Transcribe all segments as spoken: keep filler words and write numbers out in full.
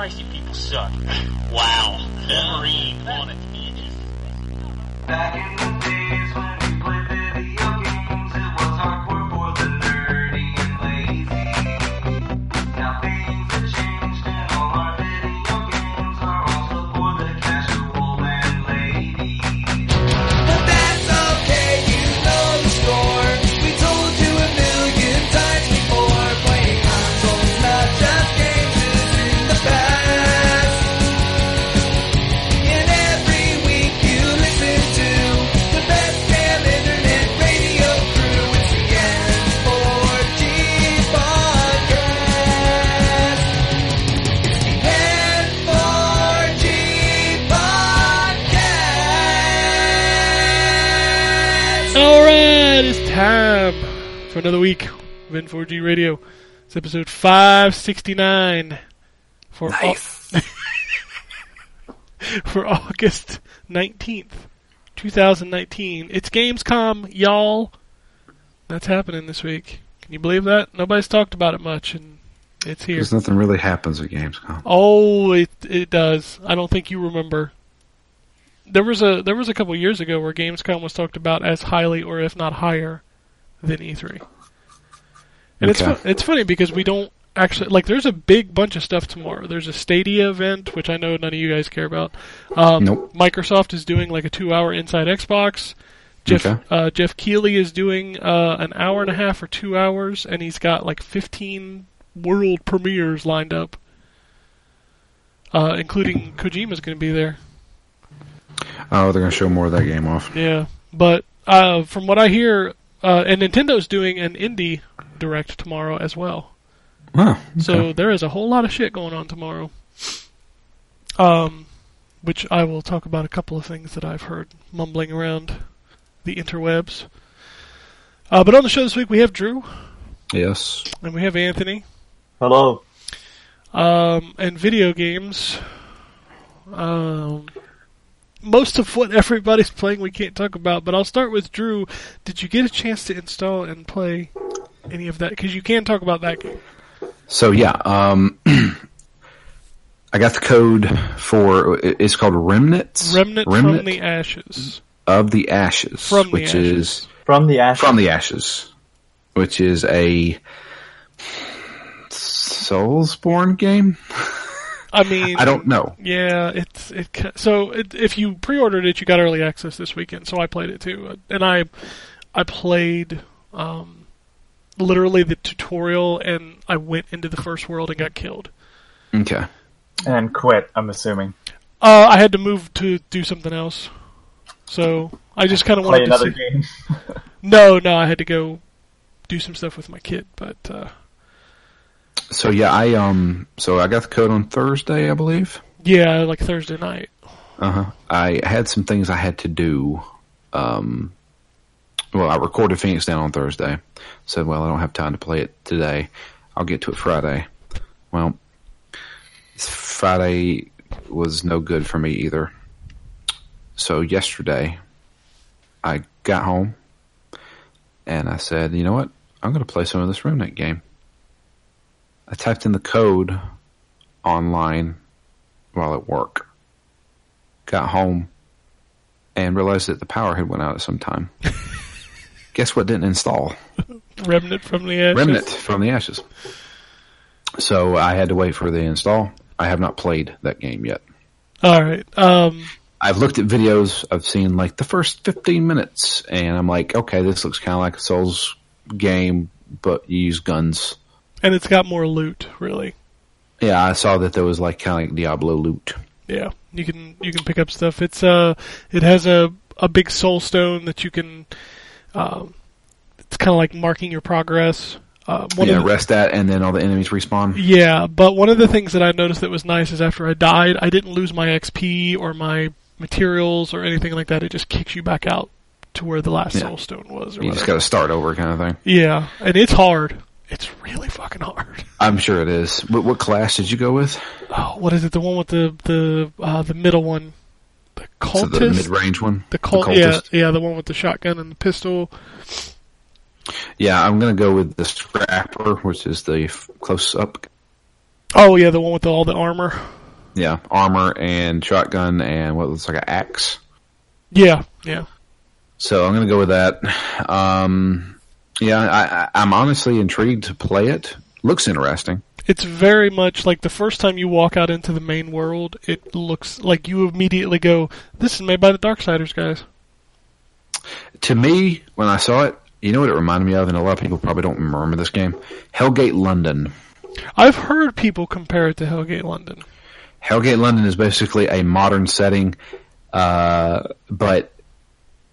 Christ, you people suck. Wow. Marine on it. Back in the days when we played video games, it was hardcore for the nerdy and lazy. Now things have changed and all our video games are also for the casual and ladies. But that's okay, you know the score. We told you a million times before, playing consoles, not just games, is in the past. Time for another week of N four G Radio. It's episode five sixty-nine for, nice. au- for August nineteenth, twenty nineteen. It's Gamescom, y'all. That's happening this week. Can you believe that? Nobody's talked about it much, and it's here. Because nothing really happens at Gamescom. Oh, it it does. I don't think you remember. There was a there was a couple years ago where Gamescom was talked about as highly, or if not higher, than E three. And okay. it's fu- it's funny because we don't actually... Like, there's a big bunch of stuff tomorrow. There's a Stadia event, which I know none of you guys care about. Um, nope. Microsoft is doing, like, a two-hour Inside Xbox. Jeff okay. uh, Jeff Keighley is doing uh, an hour and a half or two hours, and he's got, like, fifteen world premieres lined up, uh, including Kojima's going to be there. Oh, they're going to show more of that game off. Yeah, but uh, from what I hear... Uh, and Nintendo's doing an indie direct tomorrow as well. Wow. Okay. So there is a whole lot of shit going on tomorrow. Um, which I will talk about a couple of things that I've heard mumbling around the interwebs. Uh, but on the show this week we have Drew. Yes. And we have Anthony. Hello. Um, and video games. Um... Most of what everybody's playing we can't talk about, but I'll start with Drew. Did you get a chance to install and play any of that? Because you can talk about that game. So, yeah. Um, I got the code for... It's called Remnants. Remnant, Remnant from the Ashes. Of the Ashes. From which the Ashes. Is, from the Ashes. From the Ashes. Which is a... Soulsborne game? I mean, I don't know. Yeah, it's it. So it, if you pre-ordered it, you got early access this weekend. So I played it too, and I, I played, um, literally the tutorial, and I went into the first world and got killed. Okay. And quit. I'm assuming. Uh, I had to move to do something else, so I just kind of wanted to play another game. no, no, I had to go do some stuff with my kid, but. Uh, So yeah, I um, so I got the code on Thursday, I believe. Yeah, like Thursday night. Uh huh. I had some things I had to do. Um, well, I recorded Phoenix Down on Thursday. Said, well, I don't have time to play it today. I'll get to it Friday. Well, Friday was no good for me either. So yesterday, I got home and I said, you know what? I'm going to play some of this Remnant game. I typed in the code online while at work. Got home and realized that the power had went out at some time. Guess what didn't install? Remnant from the Ashes. Remnant from the Ashes. So I had to wait for the install. I have not played that game yet. All right. Um, I've looked at videos. I've seen like the first fifteen minutes, and I'm like, okay, this looks kind of like a Souls game, but you use guns. And it's got more loot, really. Yeah, I saw that there was like kind of like Diablo loot. Yeah, you can you can pick up stuff. It's uh, it has a a big soul stone that you can. Uh, it's kind of like marking your progress. Uh, one yeah, of the, rest that, and then all the enemies respawn. Yeah, but one of the things that I noticed that was nice is after I died, I didn't lose my X P or my materials or anything like that. It just kicks you back out to where the last yeah. soul stone was. Or you whatever. Just got to start over, kind of thing. Yeah, and it's hard. It's really fucking hard. I'm sure it is. What, what class did you go with? Oh, what is it? The one with the the uh, the middle one, the cultist, so the mid-range one, the, cult, the cultist. Yeah, yeah, the one with the shotgun and the pistol. Yeah, I'm gonna go with the scrapper, which is the f- close up Oh, yeah, the one with all the armor. Yeah, armor and shotgun and what looks like an axe. Yeah, yeah. So I'm going to go with that. Um, yeah, I, I, I'm honestly intrigued to play it. Looks interesting. It's very much like the first time you walk out into the main world, it looks like you immediately go, this is made by the Darksiders guys. To me, when I saw it, you know what it reminded me of, and a lot of people probably don't remember this game? Hellgate London. I've heard people compare it to Hellgate London. Hellgate London is basically a modern setting, uh, but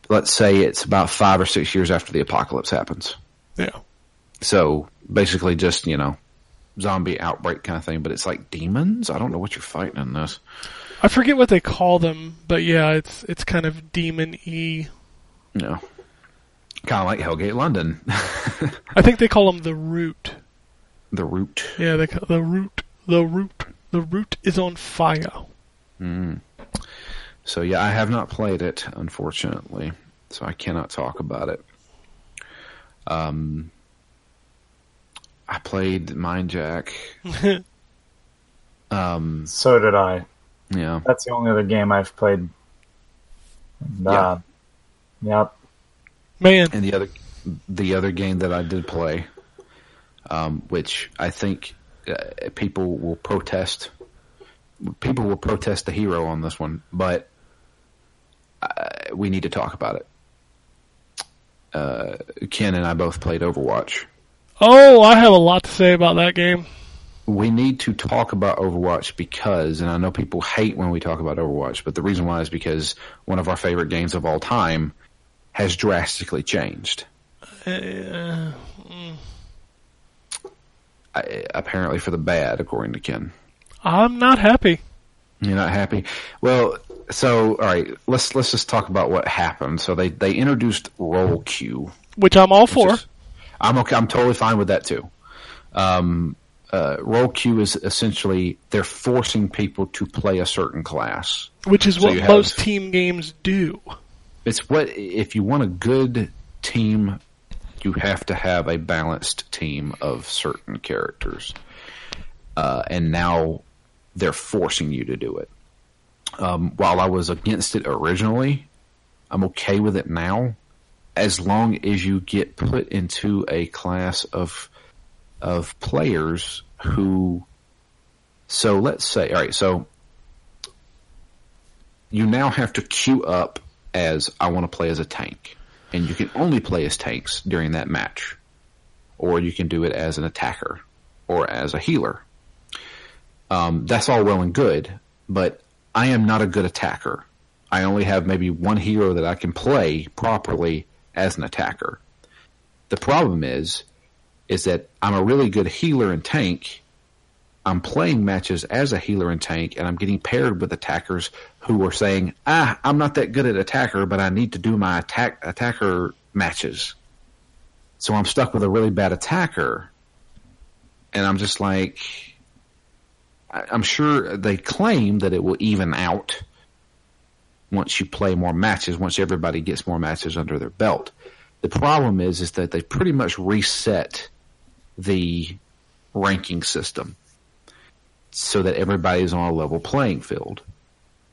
let's say it's about five or six years after the apocalypse happens. Yeah. So basically just, you know, zombie outbreak kind of thing, but it's like demons? I don't know what you're fighting in this. I forget what they call them, but yeah, it's it's kind of demon-y. No. Kind of like Hellgate London. I think they call them the Root. The Root. Yeah, they call the Root. The Root. The Root is on fire. Mm. So yeah, I have not played it, unfortunately. So I cannot talk about it. Um, I played Mindjack. um, so did I. Yeah. That's the only other game I've played. And, uh, yeah. Yep. Man. And the other, the other game that I did play, um, which I think uh, people will protest. People will protest the hero on this one, but uh, we need to talk about it. Uh, Ken and I both played Overwatch. Oh, I have a lot to say about that game. We need to talk about Overwatch because, and I know people hate when we talk about Overwatch, but the reason why is because one of our favorite games of all time has drastically changed. Uh, mm. I, apparently for the bad, according to Ken. I'm not happy. You're not happy? Well, so, all right, let's let's just talk about what happened. So they, they introduced Role Queue. Which I'm all for. Is, I'm okay. I'm totally fine with that, too. Um, uh, Role Queue is essentially they're forcing people to play a certain class. Which is so what have, most team games do. It's what, if you want a good team, you have to have a balanced team of certain characters. Uh, and now they're forcing you to do it. Um, while I was against it originally, I'm okay with it now. As long as you get put into a class of, of players who, so let's say, all right, so you now have to queue up as I want to play as a tank, and you can only play as tanks during that match, or you can do it as an attacker or as a healer. Um, that's all well and good, but I am not a good attacker. I only have maybe one hero that I can play properly as an attacker. The problem is, is that I'm a really good healer and tank. I'm playing matches as a healer and tank, and I'm getting paired with attackers who are saying, ah, I'm not that good at attacker, but I need to do my attack attacker matches. So I'm stuck with a really bad attacker, and I'm just like, I'm sure they claim that it will even out once you play more matches, once everybody gets more matches under their belt. The problem is, is that they pretty much reset the ranking system so that everybody is on a level playing field.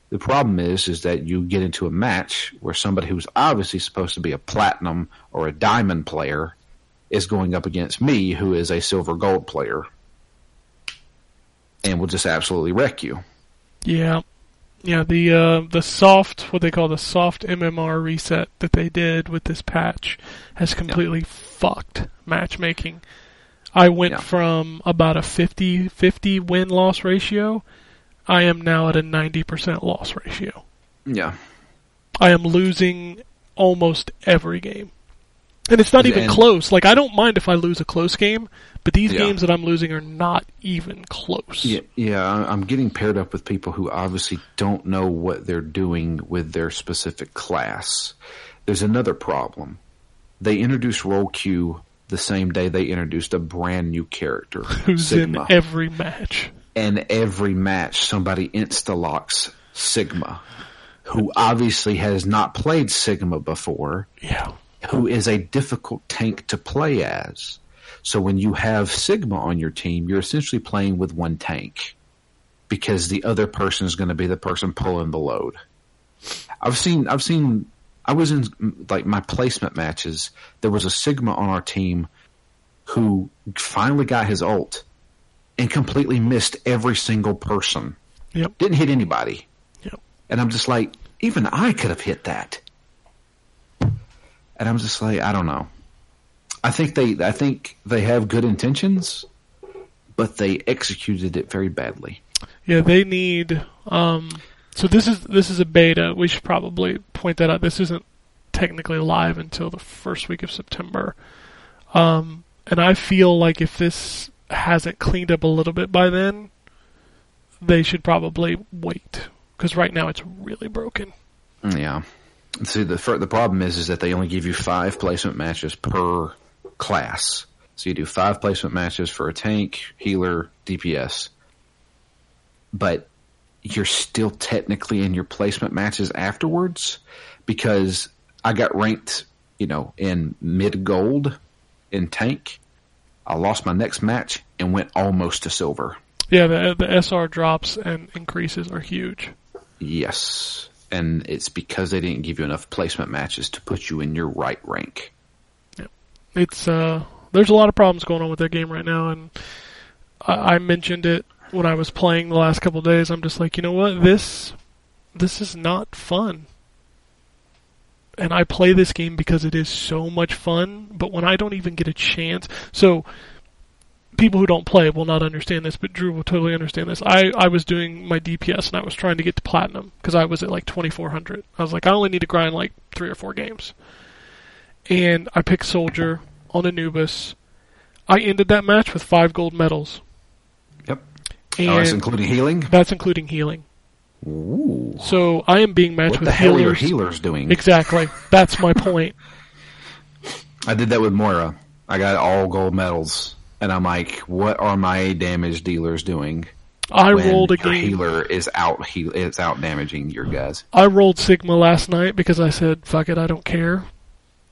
The problem is, is that you get into a match where somebody who's obviously supposed to be a platinum or a diamond player is going up against me, who is a silver gold player, and will just absolutely wreck you. Yeah. Yeah, the uh, the soft, what they call the soft M M R reset that they did with this patch has completely yeah. fucked matchmaking. I went yeah. from about a fifty-fifty win-loss ratio. I am now at a ninety percent loss ratio. Yeah. I am losing almost every game. And it's not even and, close. Like, I don't mind if I lose a close game, but these yeah. games that I'm losing are not even close. Yeah, yeah, I'm getting paired up with people who obviously don't know what they're doing with their specific class. There's another problem. They introduced Role Queue the same day they introduced a brand new character, who's Sigma. In every match. And every match, somebody insta-locks Sigma, who obviously has not played Sigma before. Yeah. Who is a difficult tank to play as. So when you have Sigma on your team, you're essentially playing with one tank because the other person is going to be the person pulling the load. I've seen, I've seen, I was in like my placement matches. There was a Sigma on our team who finally got his ult and completely missed every single person. Yep. Didn't hit anybody. Yep. And I'm just like, even I could have hit that. And I'm just like, I don't know. I think they, I think they have good intentions, but they executed it very badly. Yeah, they need. Um, so this is this is a beta. We should probably point that out. This isn't technically live until the first week of September. Um, and I feel like if this hasn't cleaned up a little bit by then, they should probably wait because right now it's really broken. Yeah. See, the the problem is is that they only give you five placement matches per class. So you do five placement matches for a tank, healer, D P S. But you're still technically in your placement matches afterwards because I got ranked, you know, in mid-gold in tank. I lost my next match and went almost to silver. Yeah, the, the S R drops and increases are huge. Yes. And it's because they didn't give you enough placement matches to put you in your right rank. Yeah. It's uh, there's a lot of problems going on with that game right now, and I, I mentioned it when I was playing the last couple of days. I'm just like, you know what? This this is not fun. And I play this game because it is so much fun, but when I don't even get a chance... So, people who don't play will not understand this, but Drew will totally understand this. I, I was doing my D P S, and I was trying to get to Platinum, because I was at like twenty-four hundred. I was like, I only need to grind like three or four games. And I picked Soldier on Anubis. I ended that match with five gold medals. Yep. And oh, that's including healing? That's including healing. Ooh. So I am being matched what with healers. What the hell are healers doing? Exactly. That's my point. I did that with Moira. I got all gold medals. And I'm like, what are my damage dealers doing? I rolled a game. Your healer is out, he, it's out damaging your guys. I rolled Sigma last night because I said, fuck it, I don't care.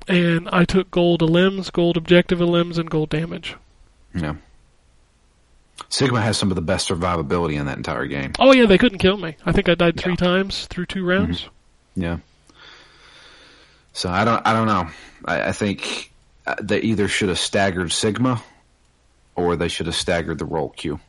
And I took gold elims, gold objective elims, and gold damage. Yeah. Sigma has some of the best survivability in that entire game. Oh, yeah, they couldn't kill me. I think I died three yeah. times through two rounds. Mm-hmm. Yeah. So I don't I don't know. I, I think they either should have staggered Sigma or they should have staggered the role queue.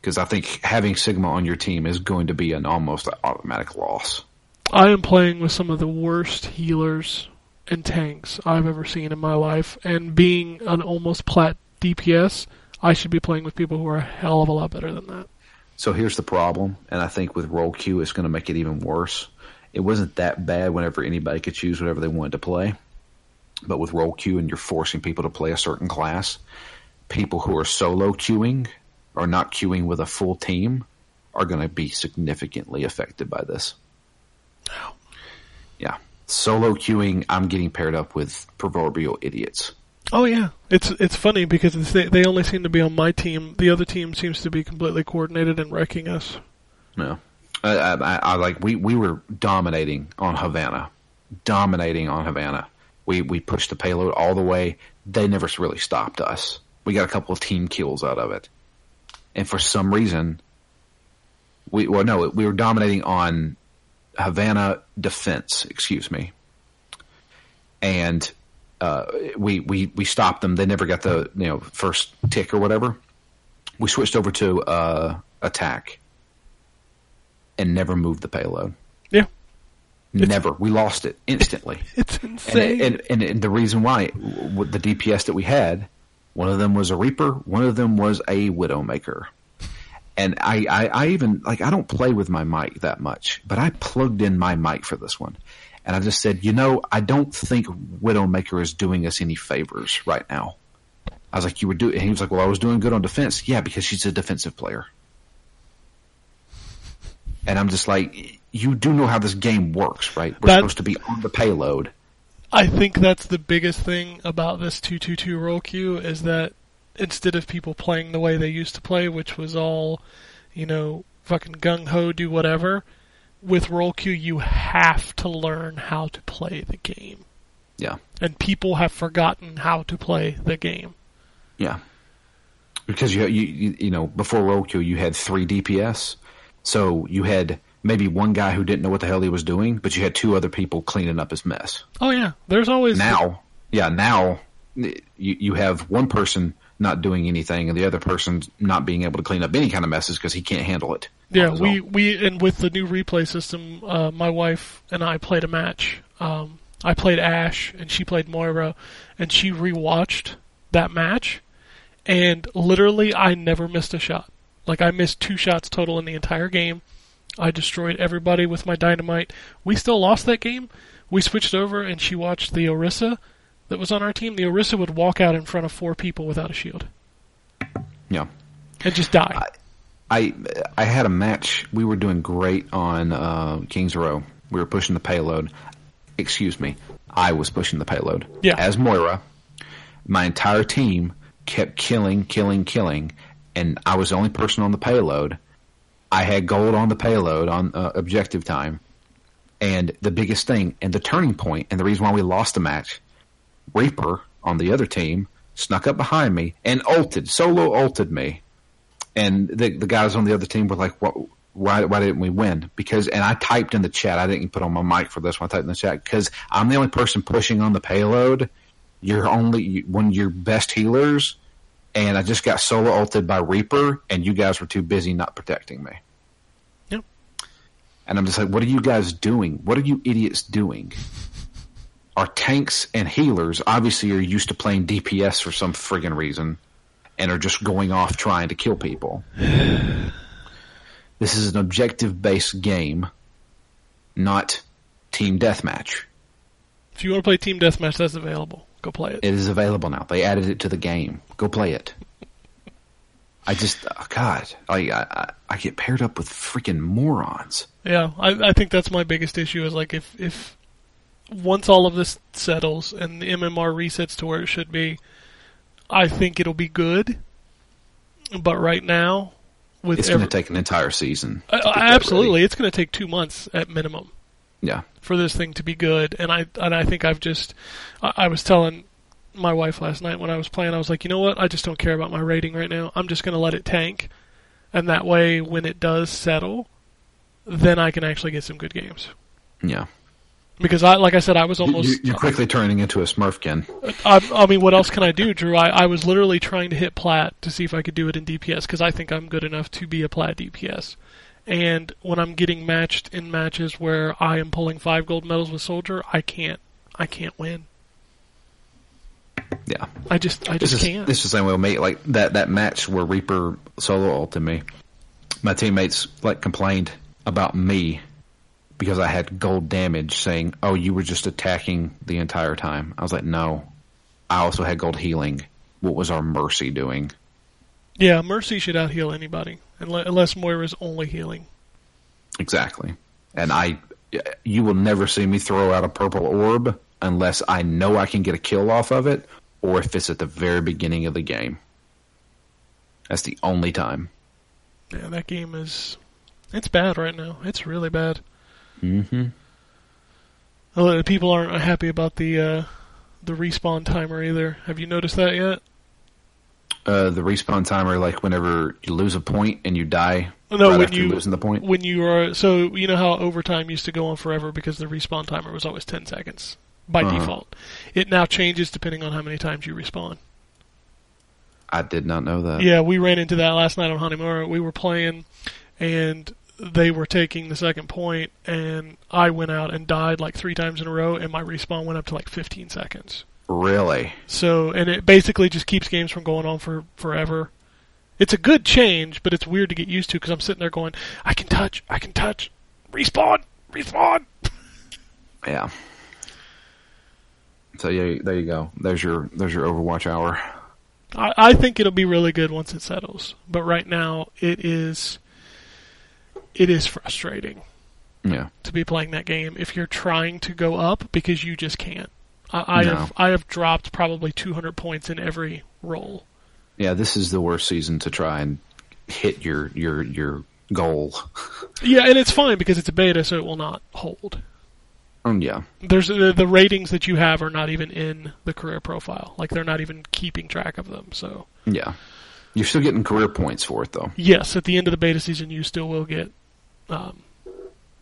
Because I think having Sigma on your team is going to be an almost automatic loss. I am playing with some of the worst healers and tanks I've ever seen in my life. And being an almost plat D P S, I should be playing with people who are a hell of a lot better than that. So here's the problem, and I think with Role Queue it's going to make it even worse. It wasn't that bad whenever anybody could choose whatever they wanted to play. But with Role Queue and you're forcing people to play a certain class, people who are solo queuing or not queuing with a full team are going to be significantly affected by this. Oh. Yeah. Solo queuing, I'm getting paired up with proverbial idiots. Oh, yeah. It's it's funny because it's, they, they only seem to be on my team. The other team seems to be completely coordinated and wrecking us. No. I, I, I like we, we were dominating on Havana. Dominating on Havana. We we pushed the payload all the way. They never really stopped us. We got a couple of team kills out of it. And for some reason, we well, no, we were dominating on Havana defense, excuse me. And uh, we, we, we stopped them. They never got the you know first tick or whatever. We switched over to uh, attack and never moved the payload. Yeah. Never. It's, we lost it instantly. It's insane. And, and, and, and the reason why, with the D P S that we had, one of them was a Reaper, one of them was a Widowmaker. And I, I, I even, like, I don't play with my mic that much, but I plugged in my mic for this one. And I just said, you know, I don't think Widowmaker is doing us any favors right now. I was like, you were doing, and he was like, well, I was doing good on defense. Yeah, because she's a defensive player. And I'm just like, you do know how this game works, right? We're that, supposed to be on the payload. I think that's the biggest thing about this two two two role queue is that instead of people playing the way they used to play, which was all, you know, fucking gung-ho, do whatever, with role queue you have to learn how to play the game. Yeah. And people have forgotten how to play the game. Yeah. Because, you you you know, before Role Queue, you had three D P S. So you had maybe one guy who didn't know what the hell he was doing, but you had two other people cleaning up his mess. Oh, yeah. There's always... Now, yeah, now you, you have one person not doing anything and the other person not being able to clean up any kind of messes because he can't handle it. Yeah, we, we and with the new replay system, uh, my wife and I played a match. Um, I played Ashe, and she played Moira, and she rewatched that match, and literally I never missed a shot. Like, I missed two shots total in the entire game. I destroyed everybody with my dynamite. We still lost that game. We switched over, and she watched the Orisa that was on our team. The Orisa would walk out in front of four people without a shield. Yeah. And just die. I I, I had a match. We were doing great on uh, Kings Row. We were pushing the payload. Excuse me. I was pushing the payload. Yeah. As Moira, my entire team kept killing, killing, killing, and I was the only person on the payload. I had gold on the payload on uh, objective time. And the biggest thing, and the turning point, and the reason why we lost the match, Reaper on the other team snuck up behind me and ulted, solo ulted me. And the, the guys on the other team were like, what? Why, why didn't we win? Because, and I typed in the chat. I didn't put on my mic for this one. I typed in the chat because I'm the only person pushing on the payload. You're only one of your best healers. And I just got solo ulted by Reaper, and you guys were too busy not protecting me. Yep. And I'm just like, what are you guys doing? What are you idiots doing? Our tanks and healers obviously are used to playing D P S for some friggin' reason and are just going off trying to kill people. This is an objective-based game, not team deathmatch. If you want to play team deathmatch, that's available. Go play it. It is available now. They added it to the game. Go play it. I just, oh God, I, I I get paired up with freaking morons. Yeah, I I think that's my biggest issue is like if, if once all of this settles and the M M R resets to where it should be, I think it'll be good. But right now... With it's every... going to take an entire season. Uh, absolutely. It's going to take two months at minimum. Yeah. For this thing to be good. And I and I think I've just... I, I was telling my wife last night when I was playing, I was like, you know what? I just don't care about my rating right now. I'm just going to let it tank. And that way, when it does settle, then I can actually get some good games. Yeah. Because, I, like I said, I was almost... You, you're quickly I, turning into a Smurfkin. I, I mean, what else can I do, Drew? I, I was literally trying to hit Plat to see if I could do it in D P S, because I think I'm good enough to be a Plat D P S. And when I'm getting matched in matches where I am pulling five gold medals with Soldier, I can't. I can't win. Yeah. I just I this just is, can't. This is the same way with me. Like, that, that match where Reaper solo ulted me, my teammates, like, complained about me because I had gold damage saying, oh, you were just attacking the entire time. I was like, no. I also had gold healing. What was our Mercy doing? Yeah, Mercy should out-heal anybody, unless Moira's only healing. Exactly. And I, you will never see me throw out a purple orb unless I know I can get a kill off of it, or if it's at the very beginning of the game. That's the only time. Yeah, that game is... It's bad right now. It's really bad. Mm-hmm. People aren't happy about the uh, the respawn timer either. Have you noticed that yet? Uh, the respawn timer, like whenever you lose a point and you die no, right when after you, losing the point? When you are, so you know how overtime used to go on forever because the respawn timer was always ten seconds by uh-huh. default. It now changes depending on how many times you respawn. I did not know that. Yeah, we ran into that last night on Hanimura. We were playing and... They were taking the second point, and I went out and died like three times in a row, and my respawn went up to like fifteen seconds. Really? So, and it basically just keeps games from going on for forever. It's a good change, but it's weird to get used to because I'm sitting there going, I can touch, I can touch, respawn, respawn. Yeah. So yeah, there you go. There's your there's your Overwatch hour. I, I think it'll be really good once it settles, but right now it is. It is frustrating yeah. to be playing that game if you're trying to go up because you just can't. I, I no. have I have dropped probably two hundred points in every roll. Yeah, this is the worst season to try and hit your your, your goal. Yeah, and it's fine because it's a beta, so it will not hold. Um, yeah. There's uh, the ratings that you have are not even in the career profile. Like, they're not even keeping track of them. So yeah, you're still getting career points for it, though. Yes, at the end of the beta season, you still will get um,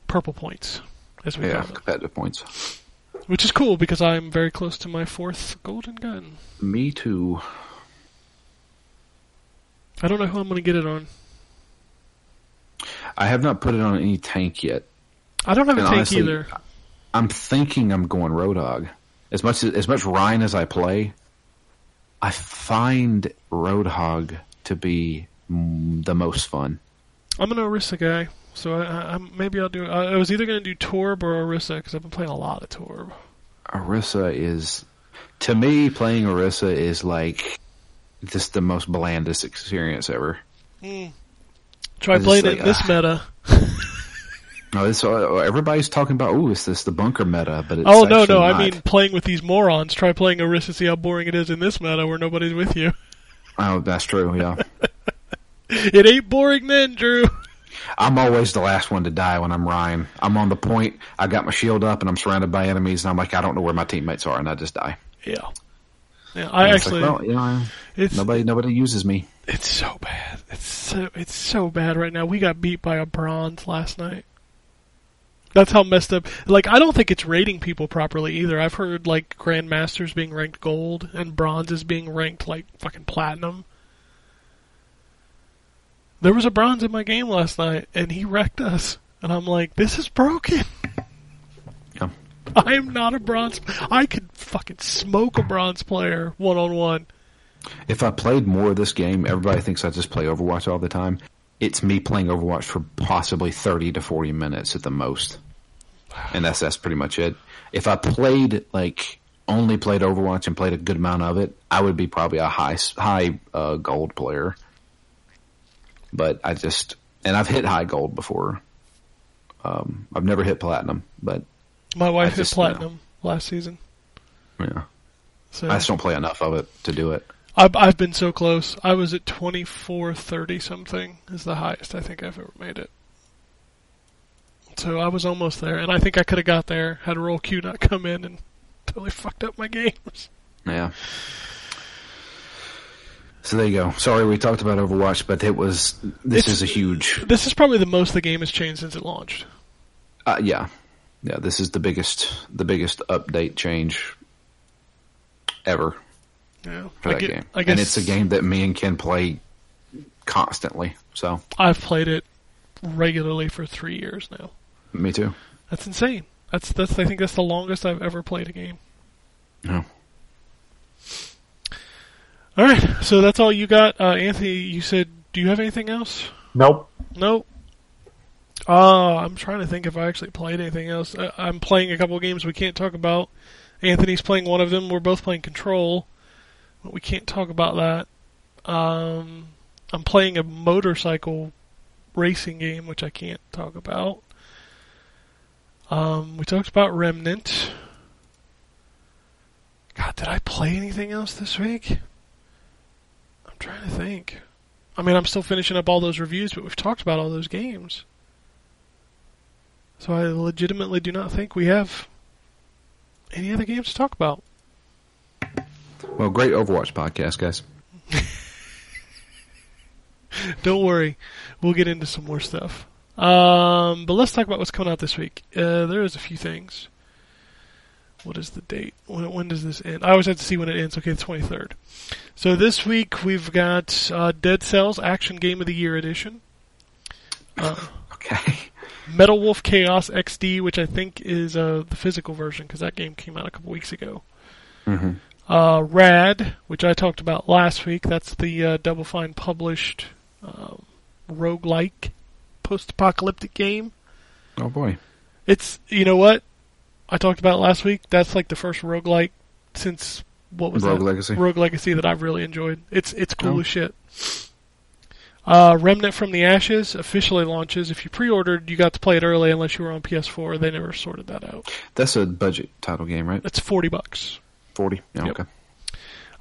purple points, as we yeah, call them. Competitive points. Which is cool because I'm very close to my fourth golden gun. Me too. I don't know who I'm going to get it on. I have not put it on any tank yet. I don't have and a tank honestly, either. I'm thinking I'm going Roadhog. As much as, as much Ryan as I play, I find Roadhog to be the most fun. I'm an Orisa guy, so I, I, maybe I'll do... I was either going to do Torb or Orisa, because I've been playing a lot of Torb. Orisa is... To me, playing Orisa is like just the most blandest experience ever. Mm. Try playing like, it in this uh, meta. No, this, uh, everybody's talking about, ooh, it's this the bunker meta, but it's oh no, no, not. I mean playing with these morons. Try playing Orisa, see how boring it is in this meta where nobody's with you. Oh, that's true. Yeah, it ain't boring then, Drew. I'm always the last one to die when I'm Ryan. I'm on the point. I got my shield up, and I'm surrounded by enemies, and I'm like, I don't know where my teammates are, and I just die. Yeah. Yeah, I it's actually. Like, well, you know, it's, nobody, nobody uses me. It's so bad. It's so, it's so bad right now. We got beat by a bronze last night. That's how messed up. Like, I don't think it's rating people properly either. I've heard like grandmasters being ranked gold and bronze is being ranked like fucking platinum. There was a bronze in my game last night, and he wrecked us. And I'm like, this is broken. Yeah. I am not a bronze... I could fucking smoke a bronze player one-on-one. If I played more of this game, everybody thinks I just play Overwatch all the time. It's me playing Overwatch for possibly thirty to forty minutes at the most. And that's that's pretty much it. If I played, like, only played Overwatch and played a good amount of it, I would be probably a high, high uh, gold player. But I just... And I've hit high gold before. Um, I've never hit platinum, but... My wife hit platinum you know. last season. Yeah. So, I just don't play enough of it to do it. I've, I've been so close. I was at twenty-four thirty something is the highest I think I've ever made it. So I was almost there, and I think I could have got there had Role Queue not come in and totally fucked up my games. Yeah. So there you go. Sorry we talked about Overwatch, but it was this it's, is a huge... This is probably the most the game has changed since it launched. Uh, yeah. Yeah, this is the biggest the biggest update change ever yeah, for that I get, game. I guess and it's a game that me and Ken play constantly. So I've played it regularly for three years now. Me too. That's insane. That's that's I think that's the longest I've ever played a game. No. All right, so that's all you got. Uh, Anthony, you said, do you have anything else? Nope. Nope. Uh, I'm trying to think if I actually played anything else. I, I'm playing a couple of games we can't talk about. Anthony's playing one of them. We're both playing Control, but we can't talk about that. Um, I'm playing a motorcycle racing game, which I can't talk about. Um, we talked about Remnant. God, did I play anything else this week? I'm trying to think. I mean, I'm still finishing up all those reviews, but we've talked about all those games. So I legitimately do not think we have any other games to talk about. Well, great Overwatch podcast, guys. Don't worry. We'll get into some more stuff. Um, but let's talk about what's coming out this week. Uh, there is a few things. What is the date? When, when does this end? I always have to see when it ends. Okay, the twenty-third. So this week we've got uh, Dead Cells Action Game of the Year Edition. Uh, okay. Metal Wolf Chaos X D, which I think is uh, the physical version, because that game came out a couple weeks ago. Mm-hmm. Uh, Rad, which I talked about last week. That's the uh, Double Fine published um, roguelike post-apocalyptic game. Oh, boy. It's, you know what? I talked about it last week. That's like the first roguelike since, what was Rogue that? Legacy. Rogue Legacy that I've really enjoyed. It's, it's cool oh. as shit. Uh, Remnant from the Ashes officially launches. If you pre-ordered, you got to play it early unless you were on P S four. They never sorted that out. That's a budget title game, right? It's forty bucks. forty? Yeah, yep. Okay.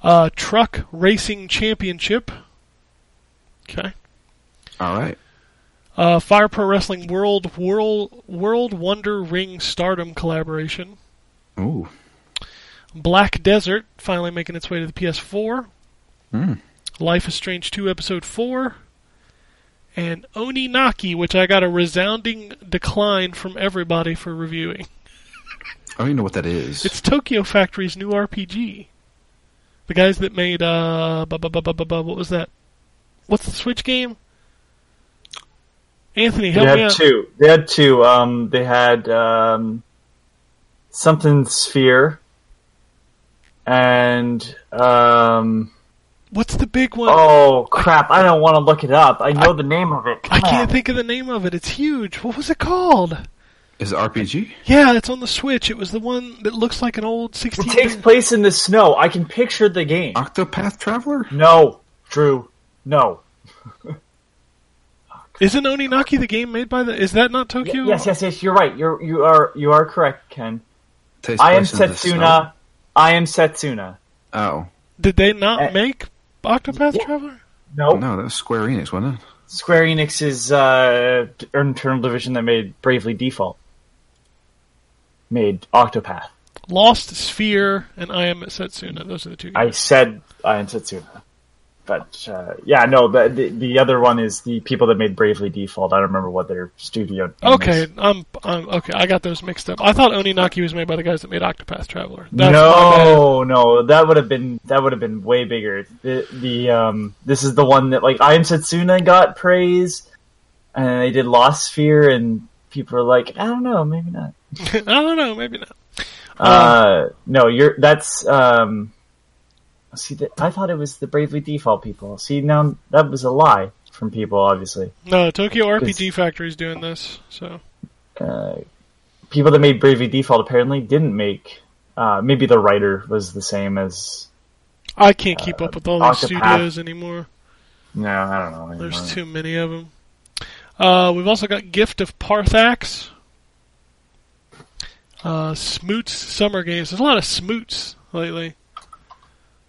Uh, Truck Racing Championship. Okay. All right. Uh, Fire Pro Wrestling World World World Wonder Ring Stardom collaboration. Ooh. Black Desert finally making its way to the P S four. Mm. Life is Strange two Episode four. And Oninaki, which I got a resounding decline from everybody for reviewing. I don't even know what that is. It's Tokyo Factory's new R P G. The guys that made, uh, bu- bu- bu- bu- bu- bu- what was that? What's the Switch game? Anthony, help me out. They had two. They had two. Um, they had um, something Sphere and... Um, what's the big one? Oh, crap. I don't want to look it up. I know I, the name of it. Come I can't on. think of the name of it. It's huge. What was it called? Is it R P G? Yeah, it's on the Switch. It was the one that looks like an old sixteen... sixteen- it takes place in the snow. I can picture the game. Octopath Traveler? No, Drew. No. Isn't Oninaki the game made by the... Is that not Tokyo? Y- yes, yes, yes. You're right. You're, you are you are correct, Ken. Takes I am Setsuna. I am Setsuna. Oh. Did they not uh, make Octopath yeah. Traveler? No. No, that was Square Enix, wasn't it? Square Enix is uh, an internal division that made Bravely Default. Made Octopath. Lost Sphere and I am Setsuna. Those are the two games. I said I am Setsuna. But, uh, yeah, no, the, the the other one is the people that made Bravely Default. I don't remember what their studio name okay, is. I'm, I'm, okay, I got those mixed up. I thought Oninaki was made by the guys that made Octopath Traveler. That's no, no, that would have been that would have been way bigger. The, the um, This is the one that, like, I Am Setsuna got praise, and they did Lost Sphere, and people are like, I don't know, maybe not. I don't know, maybe not. Um, uh, no, you're that's... Um, See, the, I thought it was the Bravely Default people. See, now that was a lie from people, obviously. No, Tokyo R P G Factory is doing this. So, uh, people that made Bravely Default apparently didn't make. Uh, maybe the writer was the same as. I can't keep uh, up with all these studios anymore. No, I don't know anymore. There's too many of them. Uh, we've also got Gift of Parthax, uh, Smoots Summer Games. There's a lot of Smoots lately.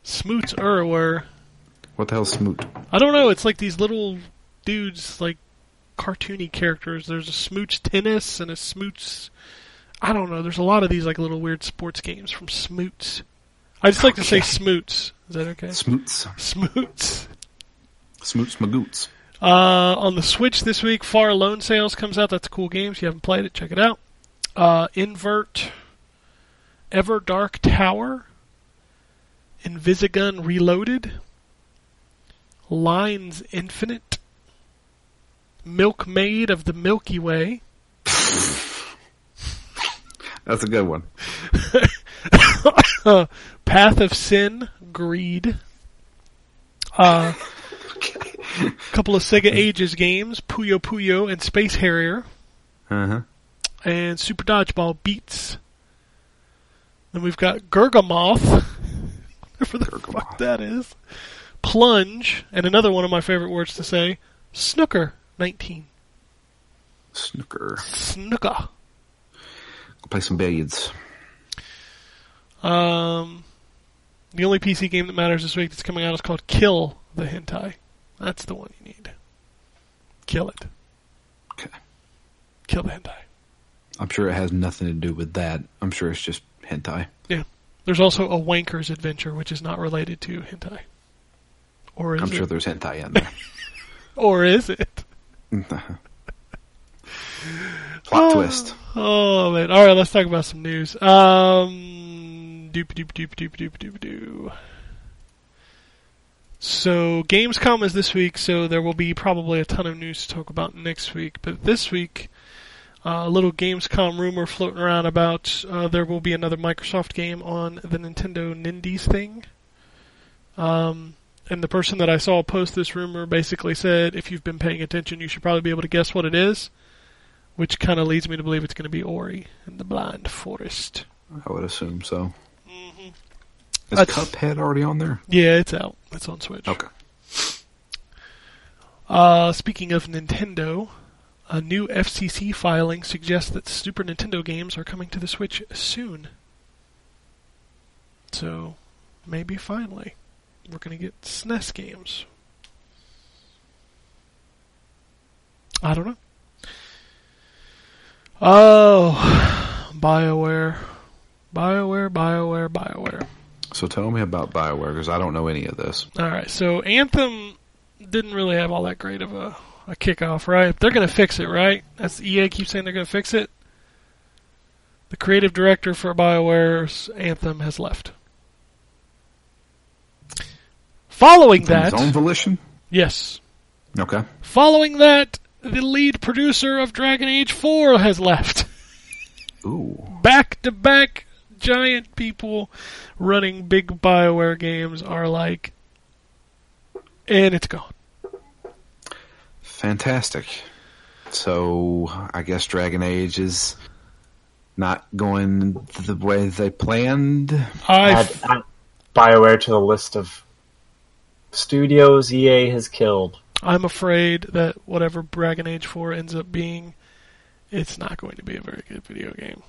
Smoots Erwer. What the hell's Smoot? I don't know. It's like these little dudes, like cartoony characters. There's a Smoots Tennis and a Smoots... I don't know. There's a lot of these like little weird sports games from Smoots. I just like okay. to say Smoots. Is that okay? Smoots. Smoots. Smoots Magoots. Uh, on the Switch this week, Far Lone Sales comes out. That's a cool game. If you haven't played it, check it out. Uh, Invert Everdark Tower. Invisigun Reloaded, Lines Infinite, Milkmaid of the Milky Way. That's a good one. uh, Path of Sin, Greed. A uh, couple of Sega Ages games, Puyo Puyo and Space Harrier. Uh-huh. And Super Dodgeball Beats. Then we've got Gurgamoth. For the Gurgamoth. Fuck that is. Plunge, and another one of my favorite words to say, Snooker nineteen. Snooker. Snooker. Go play some billiards. Um, the only P C game that matters this week that's coming out is called Kill the Hentai. That's the one you need. Kill it. Okay. Kill the Hentai. I'm sure it has nothing to do with that. I'm sure it's just hentai. Yeah. There's also a Wanker's Adventure, which is not related to hentai. Or is I'm it? sure there's hentai in there. Or is it? Plot uh, twist. Oh, man. All right, let's talk about some news. Um, doop doop doop doop doop doop doo. So, Gamescom is this week, so there will be probably a ton of news to talk about next week. But this week... A uh, little Gamescom rumor floating around about uh, there will be another Microsoft game on the Nintendo Nindies thing. Um, and the person that I saw post this rumor basically said, if you've been paying attention, you should probably be able to guess what it is, which kind of leads me to believe it's going to be Ori and the Blind Forest. I would assume so. Mm-hmm. Is That's, Cuphead already on there? Yeah, it's out. It's on Switch. Okay. Uh, speaking of Nintendo... A new F C C filing suggests that Super Nintendo games are coming to the Switch soon. So, maybe finally, we're going to get S N E S games. I don't know. Oh, BioWare. BioWare, BioWare, BioWare. So tell me about BioWare, because I don't know any of this. All right, so Anthem didn't really have all that great of a, a kickoff, right? They're going to fix it, right? That's E A keeps saying they're going to fix it. The creative director for BioWare's Anthem has left. Following that... His own volition? Yes. Okay. Following that, the lead producer of Dragon Age four has left. Ooh. Back-to-back giant people running big BioWare games are like... And it's gone. Fantastic. So, I guess Dragon Age is... Not going the way they planned. I've... Add, add BioWare to the list of studios E A has killed. I'm afraid that whatever Dragon Age four ends up being, it's not going to be a very good video game.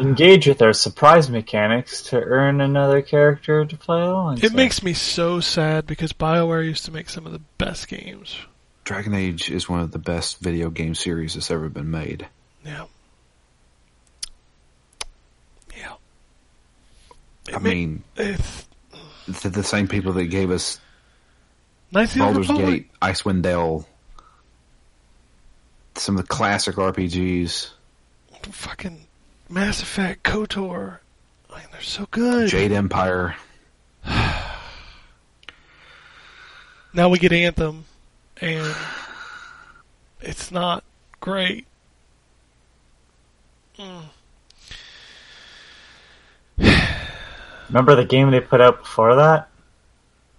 Engage with their surprise mechanics to earn another character to play along. It so. makes me so sad because BioWare used to make some of the best games. Dragon Age is one of the best video game series that's ever been made. Yeah. Yeah. It I may, mean, it's... The, the same people that gave us Baldur's Gate, Icewind Dale, some of the classic R P Gs. Fucking Mass Effect, KOTOR. I mean, they're so good. Jade Empire. Now we get Anthem. And it's not great. Mm. Remember the game they put out before that?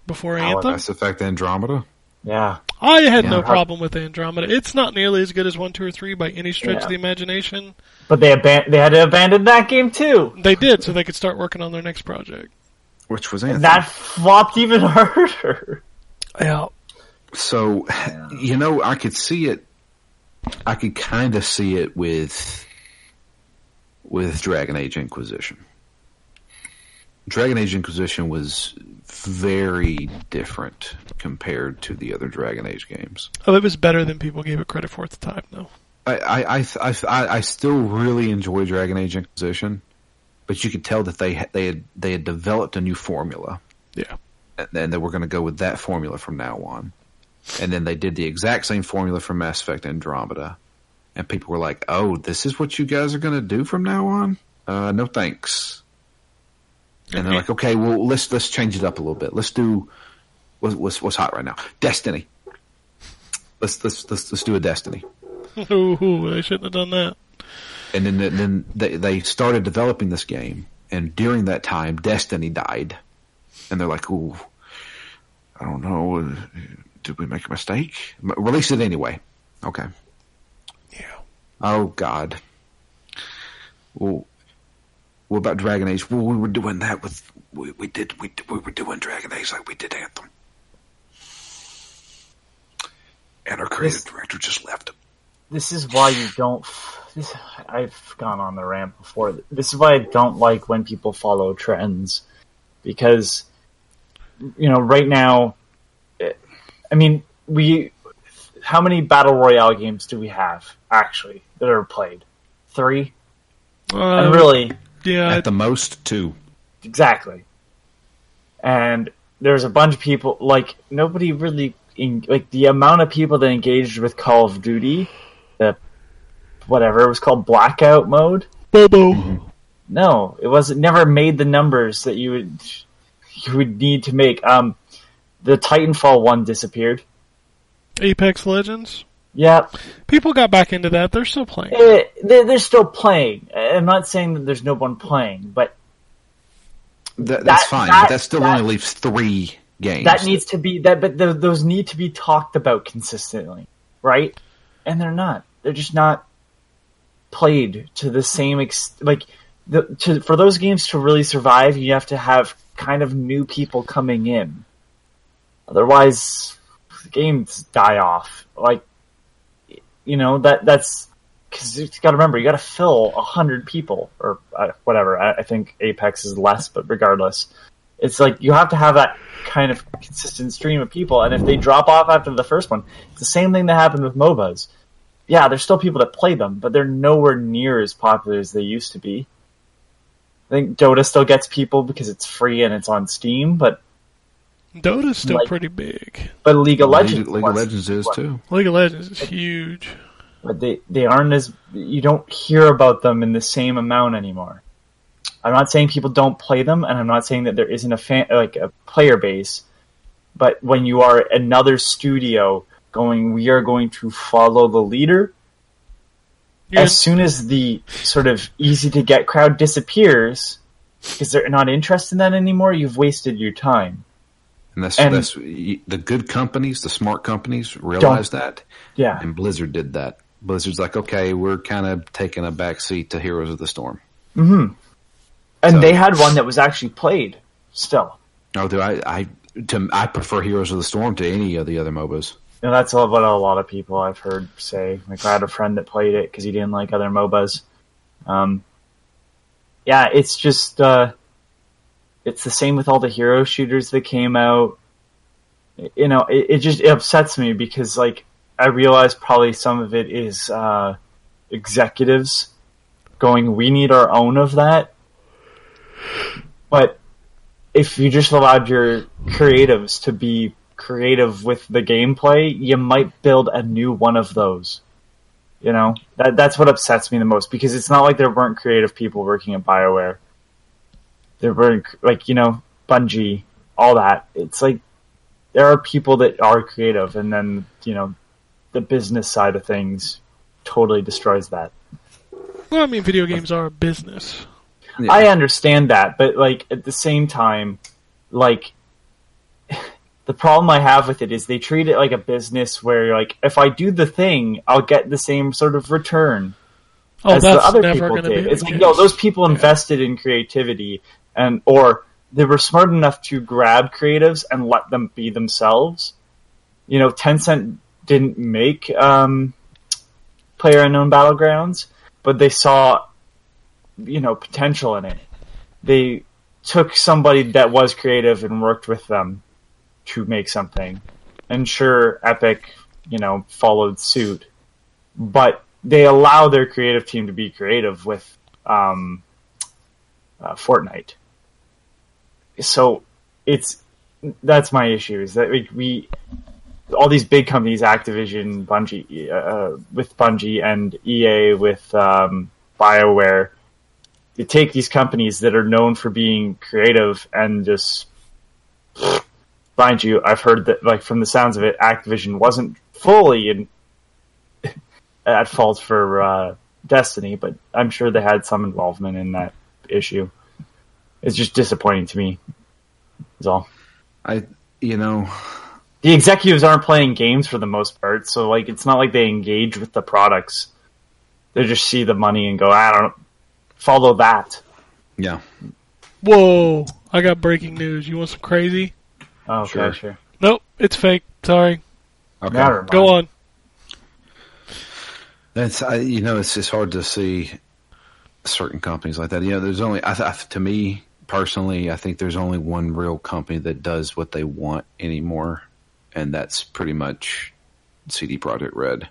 Before Anthem? Mass Effect Andromeda? Yeah. I had yeah, no problem with Andromeda. It's not nearly as good as one, two, or three by any stretch yeah. of the imagination. But they aban- they had to abandon that game too. They did, so they could start working on their next project. Which was Anthem. And that flopped even harder. Yeah. So, yeah. you know, I could see it, I could kind of see it with, with Dragon Age Inquisition. Dragon Age Inquisition was very different compared to the other Dragon Age games. Oh, it was better than people gave it credit for at the time, though. I, I, I, I, I still really enjoy Dragon Age Inquisition, but you could tell that they had, they had, they had developed a new formula. Yeah. And then they were going to go with that formula from now on. And then they did the exact same formula for Mass Effect Andromeda. And people were like, oh, this is what you guys are going to do from now on? Uh, no thanks. And they're like, okay, well, let's let's change it up a little bit. Let's do what's what's, what's hot right now. Destiny. Let's let's let's, let's do a Destiny. Ooh, they shouldn't have done that. And then then they, they started developing this game. And during that time, Destiny died. And they're like, ooh, I don't know. Did we make a mistake? Release it anyway. Okay. Yeah. Oh, God. Well, what about Dragon Age? Well, we were doing that with... We, we did... We, we were doing Dragon Age like we did Anthem. And our creative this, director just left. This is why you don't... This, I've gone on the rant before. This is why I don't like when people follow trends. Because, you know, right now... I mean, we. How many battle royale games do we have actually that are played? Three, uh, and really, yeah, at the most two. Exactly. And there's a bunch of people like nobody really in, like the amount of people that engaged with Call of Duty, the whatever it was called blackout mode. Bobo. Mm-hmm. No, it wasn't. Never made the numbers that you would you would need to make. Um. The Titanfall one disappeared. Apex Legends? Yeah. People got back into that. They're still playing. It, they're, they're still playing. I'm not saying that there's no one playing, but... That, that's that, fine, that, but that still that, only leaves three games. That needs to be... that, But the, those need to be talked about consistently, right? And they're not. They're just not played to the same... Ex- like, the, to, for those games to really survive, you have to have kind of new people coming in. Otherwise, games die off. Like, you know, that that's... Because you've got to remember, you got to fill one hundred people, or uh, whatever. I, I think Apex is less, but regardless. It's like you have to have that kind of consistent stream of people, and if they drop off after the first one, it's the same thing that happened with MOBAs. Yeah, there's still people that play them, but they're nowhere near as popular as they used to be. I think Dota still gets people because it's free and it's on Steam, but Dota's still like, pretty big. But League of Legends, League of Legends is too. League of Legends is huge. But they, they aren't as, you don't hear about them in the same amount anymore. I'm not saying people don't play them, and I'm not saying that there isn't a fan, like a player base. But when you are another studio going, we are going to follow the leader. You're as soon as the sort of easy to get crowd disappears because they're not interested in that anymore, you've wasted your time. And that's, and that's the good companies, the smart companies realize that. Yeah. And Blizzard did that. Blizzard's like, okay, we're kind of taking a backseat to Heroes of the Storm. Mm-hmm. And so, they had one that was actually played still. No, dude, I I, to, I prefer Heroes of the Storm to any of the other MOBAs. And that's what a lot of people I've heard say. Like, I had a friend that played it because he didn't like other MOBAs. Um, yeah, it's just... Uh, it's the same with all the hero shooters that came out. You know, it, it just it upsets me because, like, I realize probably some of it is uh, executives going, we need our own of that. But if you just allowed your creatives to be creative with the gameplay, you might build a new one of those. You know, that that's what upsets me the most, because it's not like there weren't creative people working at BioWare. There were, like, you know, Bungie, all that. It's like there are people that are creative, and then, you know, the business side of things totally destroys that. Well, I mean, video games are a business. Yeah. I understand that, but, like, at the same time, like, the problem I have with it is they treat it like a business where, like, if I do the thing, I'll get the same sort of return oh, as that's the other never people did. It's like, no, those people yeah. invested in creativity, and or they were smart enough to grab creatives and let them be themselves. You know, Tencent didn't make um, PlayerUnknown Battlegrounds, but they saw... you know, potential in it. They took somebody that was creative and worked with them to make something. And sure, Epic, you know, followed suit. But they allow their creative team to be creative with um, uh, Fortnite. So it's that's my issue, is that we, we all these big companies, Activision, Bungie, uh, with Bungie, and E A with um, BioWare, they take these companies that are known for being creative and just, mind you, I've heard that, like, from the sounds of it, Activision wasn't fully in, at fault for uh, Destiny, but I'm sure they had some involvement in that issue. It's just disappointing to me, is all. I, you know... The executives aren't playing games for the most part, so, like, it's not like they engage with the products. They just see the money and go, I don't know. Follow that. Yeah. Whoa! I got breaking news. You want some crazy? Oh, okay, sure. sure. Nope, it's fake. Sorry. Okay. Never mind. Go on. That's I, you know, it's just hard to see certain companies like that. You know, there's only I, I, to me personally, I think there's only one real company that does what they want anymore, and that's pretty much C D Projekt Red.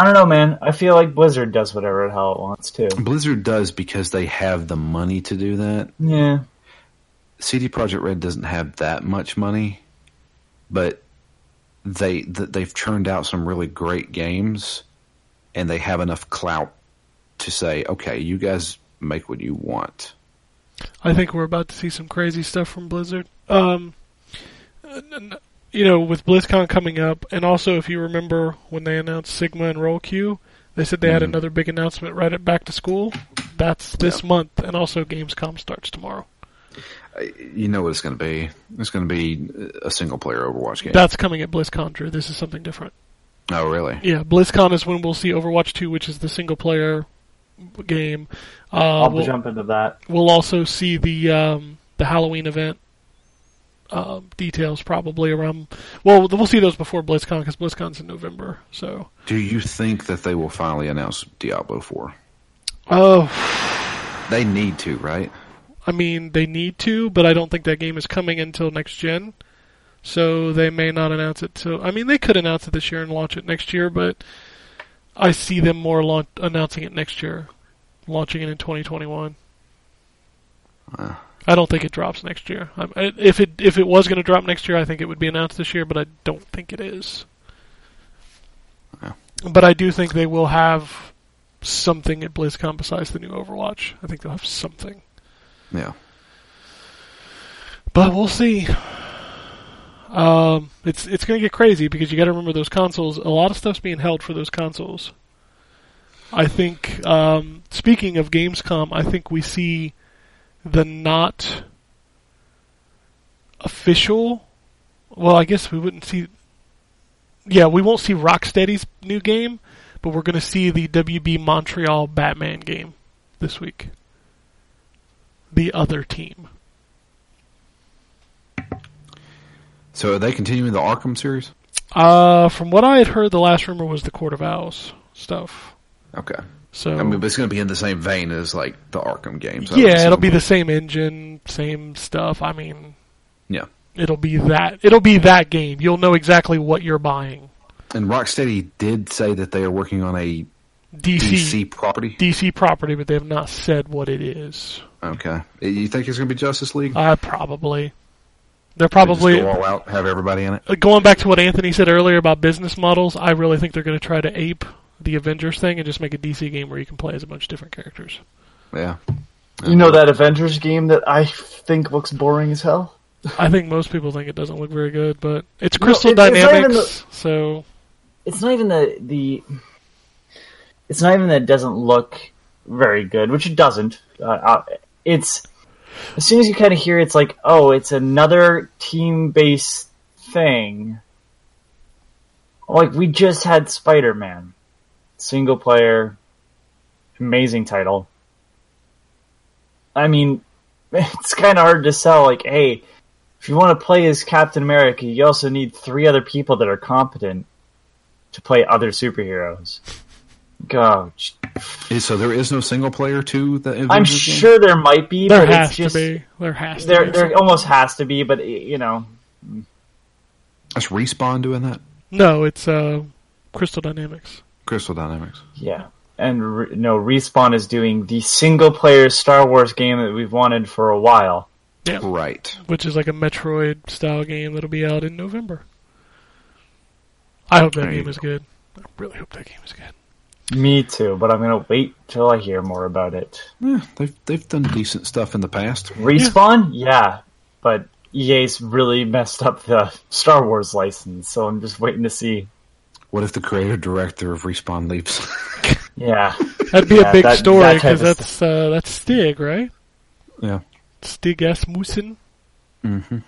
I don't know, man. I feel like Blizzard does whatever the hell it wants to. Blizzard does because they have the money to do that. Yeah. C D Projekt Red doesn't have that much money, but they th- they've churned out some really great games, and they have enough clout to say, okay, you guys make what you want. I think we're about to see some crazy stuff from Blizzard. Um, n- You know, with BlizzCon coming up, and also if you remember when they announced Sigma and Role Queue, they said they mm-hmm. had another big announcement right at Back to School. That's this yeah. month, and also Gamescom starts tomorrow. You know what it's going to be. It's going to be a single-player Overwatch game. That's coming at BlizzCon, Drew. This is something different. Oh, really? Yeah, BlizzCon is when we'll see Overwatch two, which is the single-player game. Uh, I'll we'll, jump into that. We'll also see the um, the Halloween event. Uh, details probably around. Well, we'll see those before BlizzCon because BlizzCon's in November. So, do you think that they will finally announce Diablo four? Oh, they need to, right? I mean, they need to, but I don't think that game is coming until next gen. So they may not announce it till... I mean, they could announce it this year and launch it next year, but I see them more launch, announcing it next year. Launching it in twenty twenty-one. Uh. I don't think it drops next year. I, if it if it was going to drop next year, I think it would be announced this year, but I don't think it is. Uh. But I do think they will have something at BlizzCon besides the new Overwatch. I think they'll have something. Yeah. But we'll see. Um, it's it's going to get crazy because you got to remember those consoles. A lot of stuff's being held for those consoles. I think, um, speaking of Gamescom, I think we see the not official... Well, I guess we wouldn't see... Yeah, we won't see Rocksteady's new game, but we're going to see the W B Montreal Batman game this week. The other team. So are they continuing the Arkham series? Uh, from what I had heard, the last rumor was the Court of Owls stuff. Okay. So I mean, but it's going to be in the same vein as like the Arkham games. Yeah, it'll be the same engine, same stuff. I mean, yeah, it'll be that. It'll be that game. You'll know exactly what you're buying. And Rocksteady did say that they are working on a D C, D C property. D C property, but they have not said what it is. Okay. You think it's going to be Justice League? Uh, probably. They're probably... They just go all out, have everybody in it? Going back to what Anthony said earlier about business models, I really think they're going to try to ape the Avengers thing and just make a D C game where you can play as a bunch of different characters. Yeah. You know that Avengers game that I think looks boring as hell? I think most people think it doesn't look very good, but it's Crystal no, it, Dynamics, it's the, so... It's not even the, the... It's not even that it doesn't look very good, which it doesn't. Uh, it's... As soon as you kind of hear it, it's like, oh, it's another team-based thing. Like, we just had Spider-Man. Single-player, amazing title. I mean, it's kind of hard to sell, like, hey, if you want to play as Captain America, you also need three other people that are competent to play other superheroes. God. So there is no single player to the Avengers I'm sure game? There might be. There but has it's just, to be. There has to there, be. There almost has to be, but, you know. That's Respawn doing that? No, it's uh, Crystal Dynamics. Crystal Dynamics. Yeah. And re- no, Respawn is doing the single player Star Wars game that we've wanted for a while. Yeah. Right. Which is like a Metroid style game that'll be out in November. I hope that there game is go. good. I really hope that game is good. Me too, but I'm going to wait till I hear more about it. Yeah, they've, they've done decent stuff in the past. Respawn? Yeah. yeah, but E A's really messed up the Star Wars license, so I'm just waiting to see. What if the creator-director of Respawn leaves? yeah. That'd be yeah, a big that, story, because that that's, uh, that's Stig, right? Yeah. Stig Asmussen? Mm-hmm.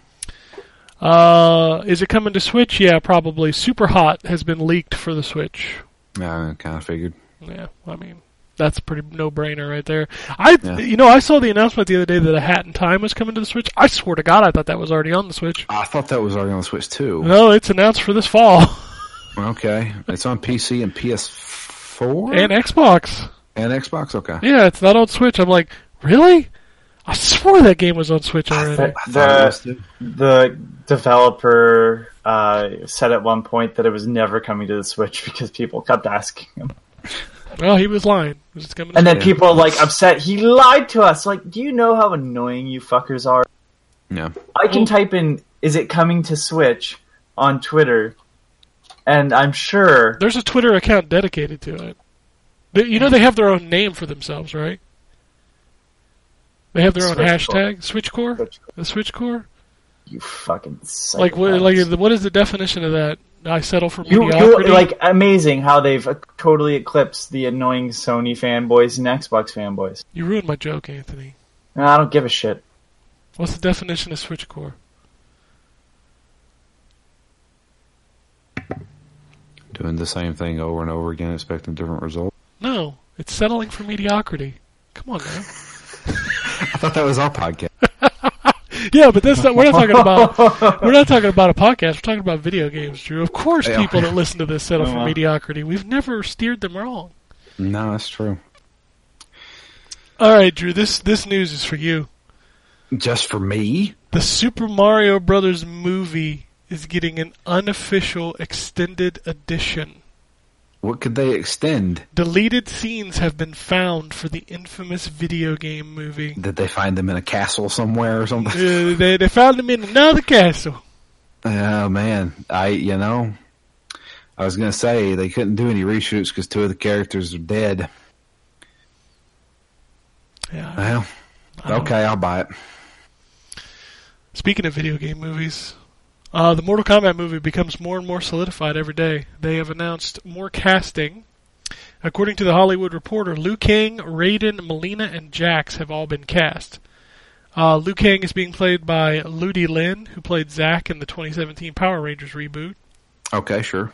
Uh, is it coming to Switch? Yeah, probably. Super Hot has been leaked for the Switch. Yeah, I kind of figured. Yeah, I mean, that's a pretty no-brainer right there. I, yeah. You know, I saw the announcement the other day that A Hat in Time was coming to the Switch. I swear to God, I thought that was already on the Switch. I thought that was already on the Switch, too. No, it's announced for this fall. Okay. It's on P C and P S four? And Xbox. And Xbox? Okay. Yeah, it's not on Switch. I'm like, really? I swore that game was on Switch already. I th- I thought it was too. The developer... Uh, said at one point that it was never coming to the Switch because people kept asking him. Well, he was lying. It was coming and then him. People are like upset. He lied to us. Like, do you know how annoying you fuckers are? No. I can type in, is it coming to Switch on Twitter? And I'm sure... There's a Twitter account dedicated to it. They, you know they have their own name for themselves, right? They have their own Switch hashtag? Switchcore? Switch the Switchcore? You fucking psychopaths. Like what? Like what is the definition of that? I settle for mediocrity. You, like amazing how they've totally eclipsed the annoying Sony fanboys and Xbox fanboys. You ruined my joke, Anthony. No, I don't give a shit. What's the definition of Switchcore? Doing the same thing over and over again, expecting different results. No, it's settling for mediocrity. Come on, man. I thought that was our podcast. Yeah, but that's not, we're not talking about we're not talking about a podcast. We're talking about video games, Drew. Of course, people that listen to this settle for mediocrity. We've never steered them wrong. No, that's true. All right, Drew. This this news is for you. Just for me? The Super Mario Brothers movie is getting an unofficial extended edition. What could they extend? Deleted scenes have been found for the infamous video game movie. Did they find them in a castle somewhere or something? Uh, they they found them in another castle. Oh, man. I, you know, I was going to say they couldn't do any reshoots because two of the characters are dead. Yeah. Well, okay, I'll buy it. Speaking of video game movies... Uh, the Mortal Kombat movie becomes more and more solidified every day. They have announced more casting. According to The Hollywood Reporter, Liu Kang, Raiden, Melina, and Jax have all been cast. Uh, Liu Kang is being played by Ludi Lin, who played Zack in the twenty seventeen Power Rangers reboot. Okay, sure.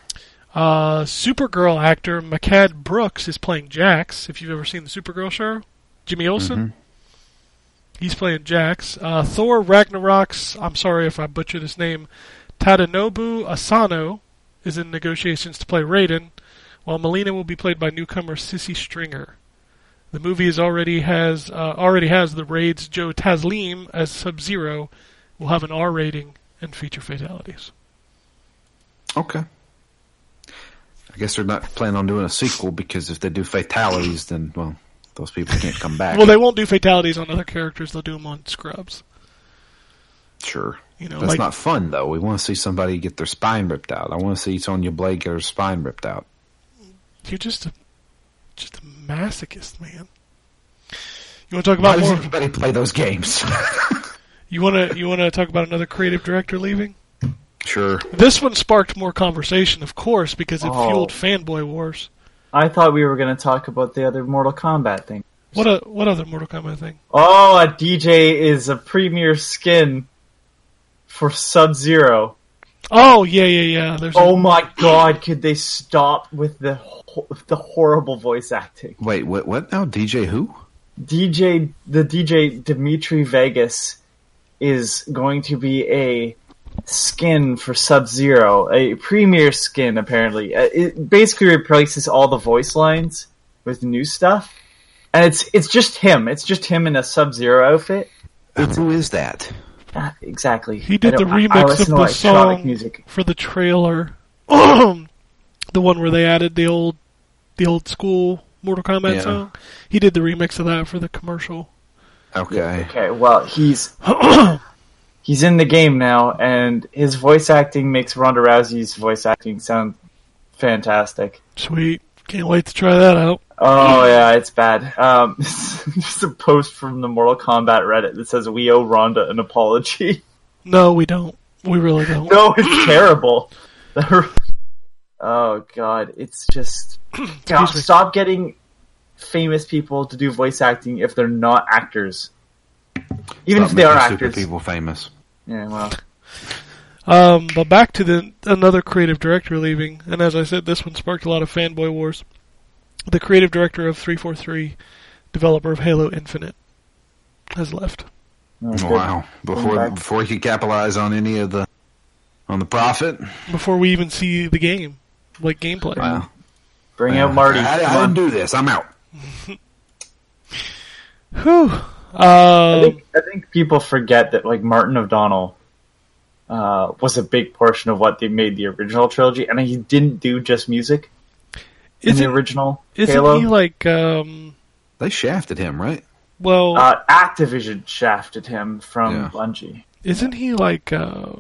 Uh, Supergirl actor Makad Brooks is playing Jax, if you've ever seen the Supergirl show. Jimmy Olsen. Mm-hmm. He's playing Jax. Uh, Thor Ragnarok's, I'm sorry if I butchered his name, Tadanobu Asano is in negotiations to play Raiden, while Melina will be played by newcomer Sissy Stringer. The movie is already has uh, already has the Raid's Joe Taslim as Sub-Zero, will have an R rating and feature fatalities. Okay. I guess they're not planning on doing a sequel because if they do fatalities, then, well... those people can't come back. Well, they won't do fatalities on other characters. They'll do them on scrubs. Sure. You know, That's like, not fun, though. We want to see somebody get their spine ripped out. I want to see Sonya Blade get her spine ripped out. You're just a, just a masochist, man. You want to talk about Why more? Does everybody play those games? you want to you want to talk about another creative director leaving? Sure. This one sparked more conversation, of course, because it oh. fueled fanboy wars. I thought we were going to talk about the other Mortal Kombat thing. What a, what other Mortal Kombat thing? Oh, a D J is a premier skin for Sub-Zero. Oh, yeah, yeah, yeah. There's oh a... my god, could they stop with the ho- the horrible voice acting? Wait, what, what now? D J who? D J, the D J Dimitri Vegas is going to be a... skin for Sub-Zero, a premier skin apparently. It basically replaces all the voice lines with new stuff, and it's it's just him. It's just him in a Sub-Zero outfit. It's, Who is that? Uh, exactly. He did the remix of the song music for the trailer, the one where they added the old the old school Mortal Kombat yeah. song. He did the remix of that for the commercial. Okay. Okay. Well, he's. He's in the game now, and his voice acting makes Ronda Rousey's voice acting sound fantastic. Sweet. Can't wait to try that out. Oh, yeah, it's bad. Um, there's a post from the Mortal Kombat Reddit that says, we owe Ronda an apology. No, we don't. We really don't. No, it's terrible. Oh, God. It's just... God, stop getting famous people to do voice acting if they're not actors. Even stop if they are actors. Super people famous. Yeah, well. Um, but back to the another creative director leaving, and as I said, this one sparked a lot of fanboy wars. The creative director of three forty-three, developer of Halo Infinite, has left. Oh, wow! Before before he could capitalize on any of the on the profit, before we even see the game, like gameplay. Wow! Bring yeah. out Marty. I, I didn't do this. I'm out. Whew. Um, I, think, I think people forget that, like, Martin O'Donnell uh, was a big portion of what they made the original trilogy, and he didn't do just music isn't, in the original isn't Halo. Isn't he, like... Um, they shafted him, right? Well... Uh, Activision shafted him from yeah. Bungie. Isn't he, like... Uh,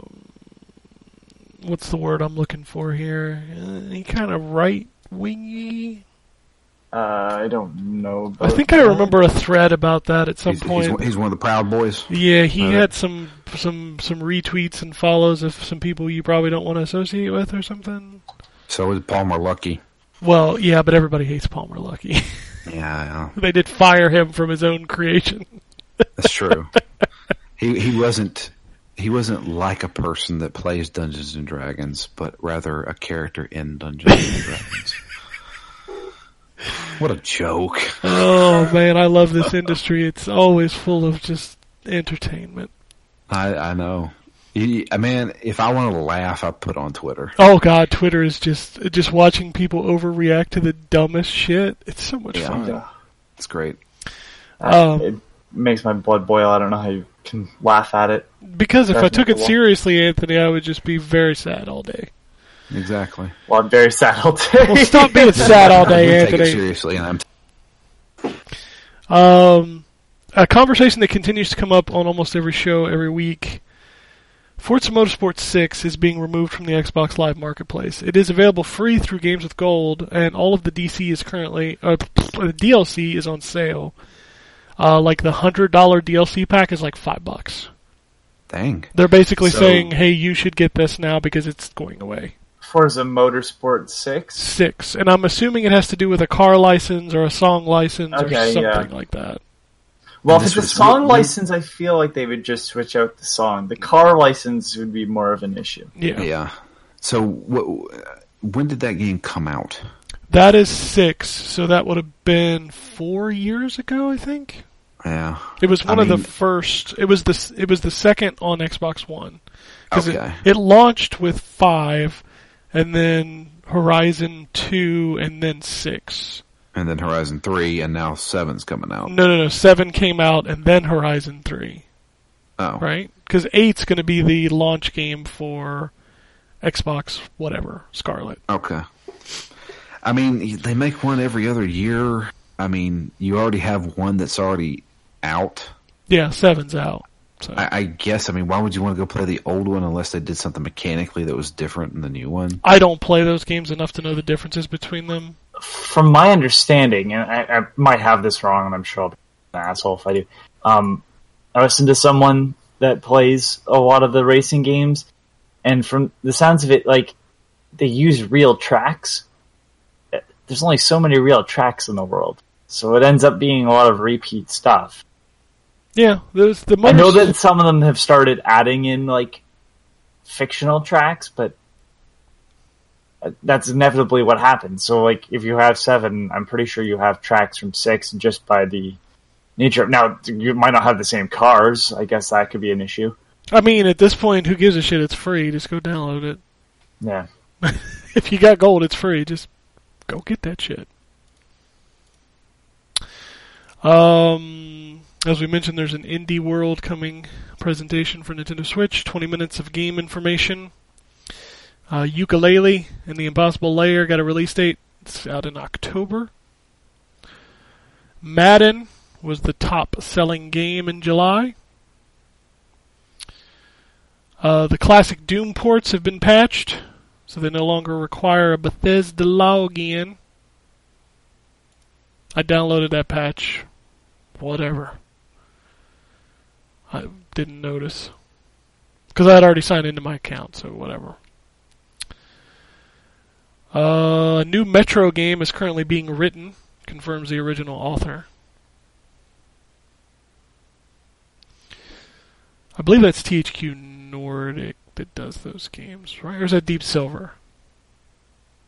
what's the word I'm looking for here? Uh, he kind of right-wingy... Uh, I don't know. I think that. I remember a thread about that at some he's, point. He's, he's one of the Proud Boys. Yeah, he uh, had some, some some retweets and follows of some people you probably don't want to associate with or something. So is Palmer Luckey. Well, yeah, but everybody hates Palmer Luckey. Yeah, I know. They did fire him from his own creation. That's true. He he wasn't he wasn't like a person that plays Dungeons and Dragons, but rather a character in Dungeons and Dragons. What a joke. Oh, man, I love this industry. It's always full of just entertainment. I, I know. You, man, if I wanted to laugh, I put on Twitter. Oh, God, Twitter is just just watching people overreact to the dumbest shit. It's so much yeah, fun. Yeah. It's great. Um, it makes my blood boil. I don't know how you can laugh at it. Because if I took it seriously, Anthony, I would just be very sad all day. Exactly. Well, I'm very sad all day. Well, stop being sad all day, Anthony. Take it seriously, and I'm t- um, a conversation that continues to come up on almost every show every week. Forza Motorsport six is being removed from the Xbox Live Marketplace. It is available free through Games with Gold, and all of the D C is currently uh, the D L C is on sale. Uh, like the one hundred dollars D L C pack is like five bucks. Dang. They're basically so, saying, hey, you should get this now because it's going away. Forza Motorsport six? six. And I'm assuming it has to do with a car license or a song license okay, or something yeah. like that. Well, if it's a song really, license, I feel like they would just switch out the song. The car license would be more of an issue. Yeah. yeah. So w- when did that game come out? That is six, so that would have been four years ago, I think. Yeah. It was one I of mean, the first. It was the it was the second on Xbox One. Okay. It, it launched with five, and then Horizon two, and then six. And then Horizon three, and now seven's coming out. No, no, no. seven came out, and then Horizon three. Oh. Right? Because eight's going to be the launch game for Xbox whatever, Scarlet. Okay. I mean, they make one every other year. I mean, you already have one that's already out. Yeah, seven's out. So. I, I guess, I mean, why would you want to go play the old one unless they did something mechanically that was different than the new one? I don't play those games enough to know the differences between them. From my understanding, and I, I might have this wrong, and I'm sure I'll be an asshole if I do, um, I listened to someone that plays a lot of the racing games, and from the sounds of it, like, they use real tracks. There's only so many real tracks in the world, so it ends up being a lot of repeat stuff. Yeah, there's the most... I know that some of them have started adding in, like, fictional tracks, but that's inevitably what happens. So, like, if you have seven, I'm pretty sure you have tracks from six just by the nature of... Now, you might not have the same cars. I guess that could be an issue. I mean, at this point, who gives a shit? It's free. Just go download it. Yeah. If you got gold, it's free. Just go get that shit. Um... As we mentioned, there's an Indie World coming presentation for Nintendo Switch. twenty minutes of game information. Uh, Yooka-Laylee and the Impossible Lair got a release date. It's out in October. Madden was the top-selling game in July. Uh, the classic Doom ports have been patched, so they no longer require a Bethesda login. I downloaded that patch. Whatever. I didn't notice. Because I had already signed into my account, so whatever. Uh, a new Metro game is currently being written, confirms the original author. I believe that's T H Q Nordic that does those games, right? Or is that Deep Silver?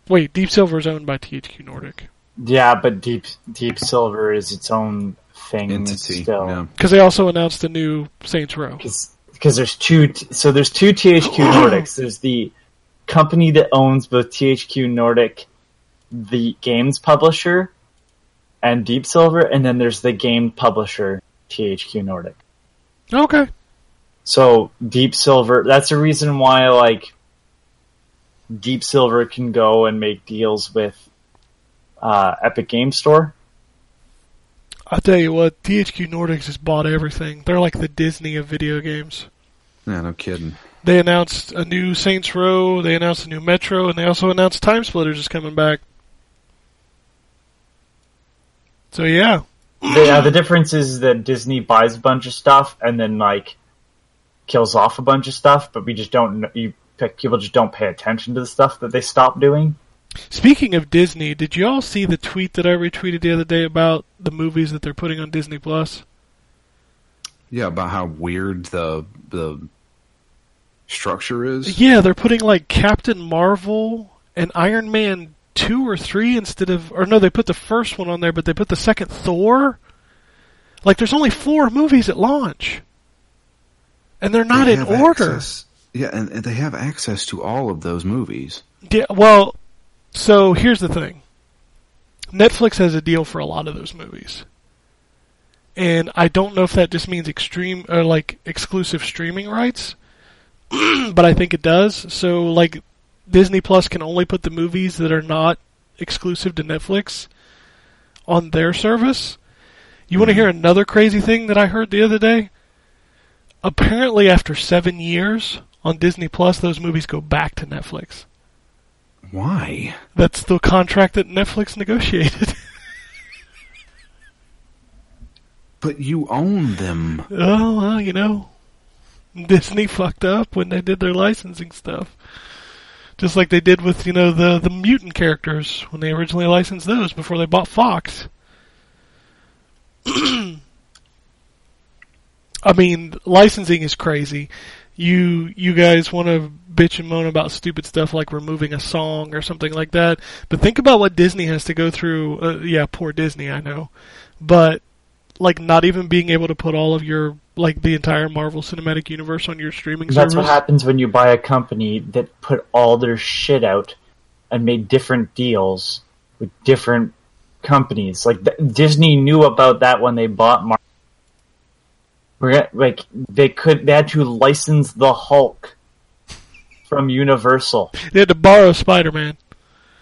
Wait, Deep Silver is owned by T H Q Nordic. Yeah, but Deep Deep Silver is its own thing entity, still. Because yeah. they also announced the new Saints Row. Because there's two, so there's two T H Q Nordics. There's the company that owns both T H Q Nordic, the games publisher, and Deep Silver, and then there's the game publisher, T H Q Nordic. Okay. So Deep Silver, that's the reason why like Deep Silver can go and make deals with uh, Epic Game Store. I'll tell you what, T H Q Nordics has bought everything. They're like the Disney of video games. Yeah, no kidding. They announced a new Saints Row, they announced a new Metro, and they also announced Time Splitters is coming back. So, yeah. The, uh, the difference is that Disney buys a bunch of stuff and then, like, kills off a bunch of stuff, but we just don't, you, people just don't pay attention to the stuff that they stop doing. Speaking of Disney, did you all see the tweet that I retweeted the other day about the movies that they're putting on Disney Plus? Yeah, about how weird the the structure is? Yeah, they're putting like Captain Marvel and Iron Man two or three instead of... Or no, they put the first one on there, but they put the second Thor? Like, there's only four movies at launch. And they're not they in order. Access. Yeah, and, and they have access to all of those movies. Yeah, well... So, here's the thing. Netflix has a deal for a lot of those movies. and I don't know if that just means extreme or like exclusive streaming rights, but I think it does. So like Disney Plus can only put the movies that are not exclusive to Netflix on their service. You want to hear another crazy thing that I heard the other day? Apparently after seven years on Disney Plus, those movies go back to Netflix. Why? That's the contract that Netflix negotiated. But you own them. Oh, well, you know, Disney fucked up when they did their licensing stuff. Just like they did with, you know, the, the mutant characters when they originally licensed those before they bought Fox. I mean, licensing is crazy. You you guys want to bitch and moan about stupid stuff like removing a song or something like that. But think about what Disney has to go through. Uh, yeah, poor Disney, I know. But, like, not even being able to put all of your, like, the entire Marvel Cinematic Universe on your streaming service. That's what happens when you buy a company that put all their shit out and made different deals with different companies. Like, th- Disney knew about that when they bought Marvel. Like, they could, they had to license the Hulk from Universal. They had to borrow Spider-Man.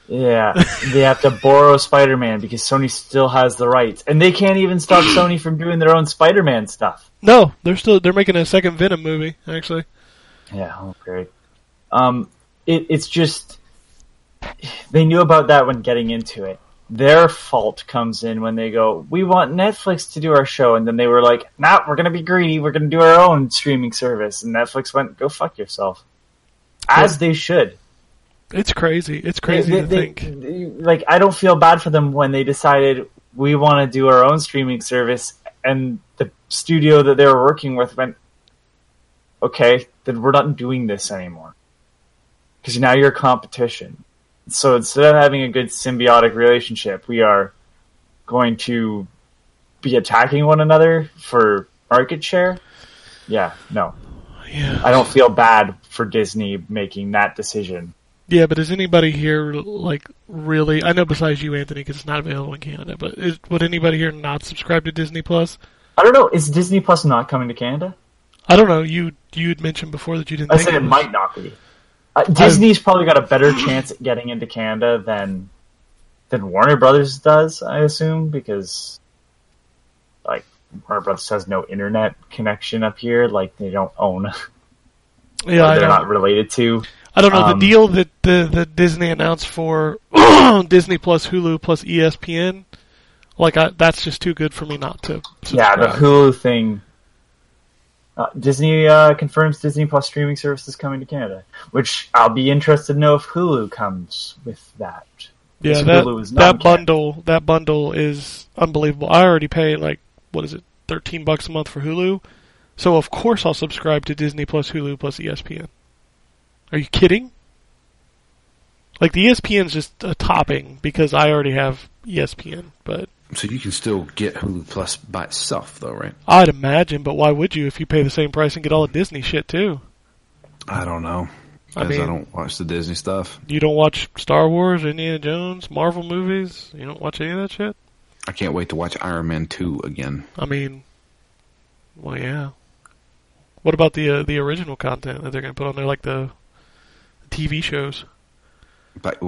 Yeah, they have to borrow Spider-Man because Sony still has the rights, and they can't even stop Sony from doing their own Spider-Man stuff. No, they're still they're making a second Venom movie, actually. Yeah, oh, great. Um, it, it's just they knew about that when getting into it. Their fault comes in when they go, we want Netflix to do our show. And then they were like, nah, we're going to be greedy. We're going to do our own streaming service. And Netflix went, go fuck yourself. As yeah. they should. It's crazy. It's crazy they, they, to think. They, like, I don't feel bad for them when they decided we want to do our own streaming service. And the studio that they were working with went, okay, then we're not doing this anymore. Because now you're a competition. So instead of having a good symbiotic relationship, we are going to be attacking one another for market share? Yeah, no. Yeah. I don't feel bad for Disney making that decision. Yeah, but is anybody here, like, really... I know besides you, Anthony, because it's not available in Canada, but is, would anybody here not subscribe to Disney Plus? I don't know. Is Disney Plus not coming to Canada? I don't know. You you had mentioned before that you didn't I think I said it, it might not be. Uh, Disney's probably got a better chance at getting into Canada than than Warner Brothers does, I assume, because like Warner Brothers has no internet connection up here. Like they don't own. Yeah, they're not related to. I don't know um, the deal that the the Disney announced for Disney plus Hulu plus E S P N. Like I, that's just too good for me not to subscribe. Yeah, the Hulu thing. Uh, Disney uh, confirms Disney Plus streaming service is coming to Canada, which I'll be interested to know if Hulu comes with that. Yeah, that, Hulu is that bundle Canada. That bundle is unbelievable. I already pay like what is it, thirteen bucks a month for Hulu, so of course I'll subscribe to Disney Plus Hulu Plus E S P N. Are you kidding? Like the E S P N's just a topping because I already have E S P N, but. So you can still get Hulu Plus by itself, though, right? I'd imagine, but why would you if you pay the same price and get all the Disney shit, too? I don't know. I mean, I don't watch the Disney stuff. You don't watch Star Wars, Indiana Jones, Marvel movies? You don't watch any of that shit? I can't wait to watch Iron Man two again. I mean, well, yeah. What about the uh, the original content that they're going to put on there, like the T V shows? But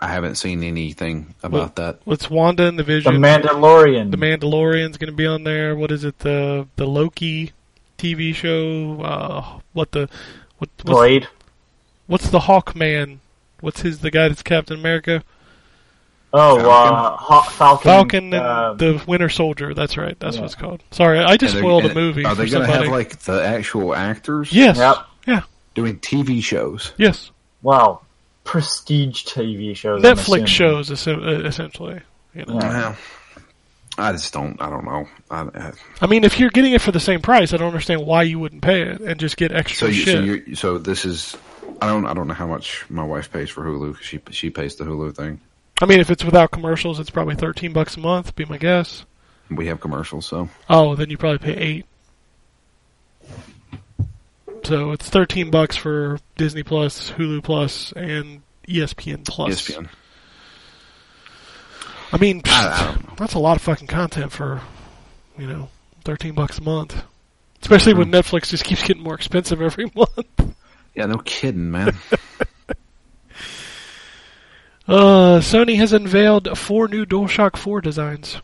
I haven't seen anything about what, that. What's Wanda and the Vision? The Mandalorian. The Mandalorian's going to be on there. What is it? The the Loki T V show. Uh, what the what? What's, Blade. What's the Hawkman? What's his the guy that's Captain America? Oh, Falcon. Uh, Hawk, Falcon. Falcon and uh, the Winter Soldier. That's right. That's yeah. what it's called. Sorry, I just spoiled the movie. Are they going to have like the actual actors? Yes. Yep. Yeah. Doing T V shows. Yes. Wow. Prestige T V shows, Netflix shows, essentially. You know? Yeah. I just don't. I don't know. I, I, I mean, if you're getting it for the same price, I don't understand why you wouldn't pay it and just get extra so you, shit. So, you, so this is. I don't. I don't know how much my wife pays for Hulu. She she pays the Hulu thing. I mean, if it's without commercials, it's probably thirteen bucks a month. Be my guess. We have commercials, so. Oh, then you probably pay eight. So it's thirteen bucks for Disney Plus, Hulu Plus, and E S P N Plus. E S P N. I mean, I, I that's a lot of fucking content for, you know, thirteen bucks a month. Especially mm-hmm. when Netflix just keeps getting more expensive every month. Yeah, no kidding, man. uh, Sony has unveiled four new DualShock four designs.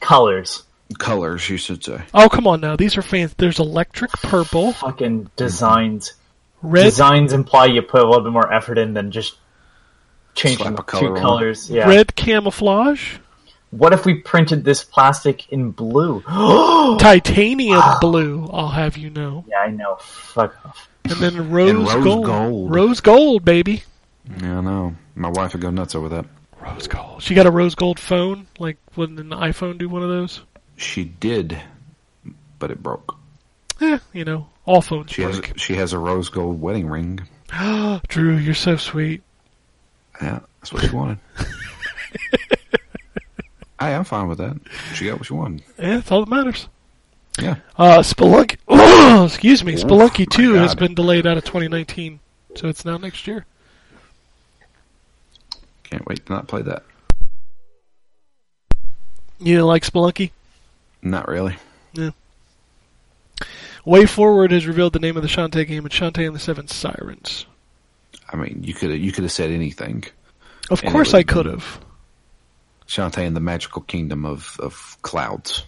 Colors. Colors, you should say. Oh, come on now. These are fans. There's electric purple. Fucking designs. Red. Designs imply you put a little bit more effort in than just changing the color two colors. Yeah. Red camouflage. What if we printed this plastic in blue? Titanium blue, I'll have you know. Yeah, I know. Fuck off. And then rose, and rose gold. gold. Rose gold, baby. Yeah, I know. My wife would go nuts over that. Rose gold. She got a rose gold phone? Like, wouldn't an iPhone do one of those? She did, but it broke. Eh, you know, all phones she break. Has a, she has a rose gold wedding ring. Drew, you're so sweet. Yeah, that's what she wanted. I am fine with that. She got what she wanted. Yeah, that's all that matters. Yeah. Uh, Spelunky... Oh, excuse me. Spelunky two has been delayed out of twenty nineteen, so it's now next year. Can't wait to not play that. You didn't like Spelunky? Not really. Yeah. Way Forward has revealed the name of the Shantae game, and Shantae and the Seven Sirens. I mean, you could you could have said anything. Of course I could have. Shantae and the Magical Kingdom of, of Clouds.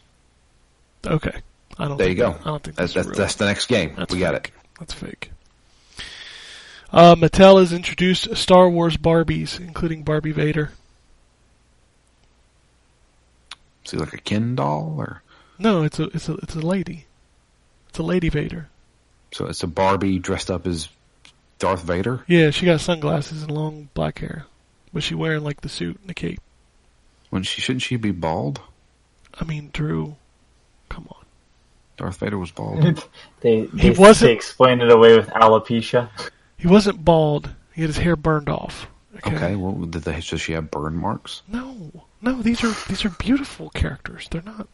Okay. I don't there think you go. That, I don't think that's that's, that's, that's the next game. That's we fake. got it. That's fake. Uh, Mattel has introduced Star Wars Barbies, including Barbie Vader. Is he like a Ken doll or? No, it's a it's a it's a lady. It's a lady Vader. So it's a Barbie dressed up as Darth Vader? Yeah, she got sunglasses and long black hair. Was she wearing like the suit and the cape? When she shouldn't she be bald? I mean, Drew, come on. Darth Vader was bald. they they, he wasn't, they explained it away with alopecia. He wasn't bald. He had his hair burned off. Okay. okay well, did they, does she have burn marks? No, no. These are these are beautiful characters. They're not.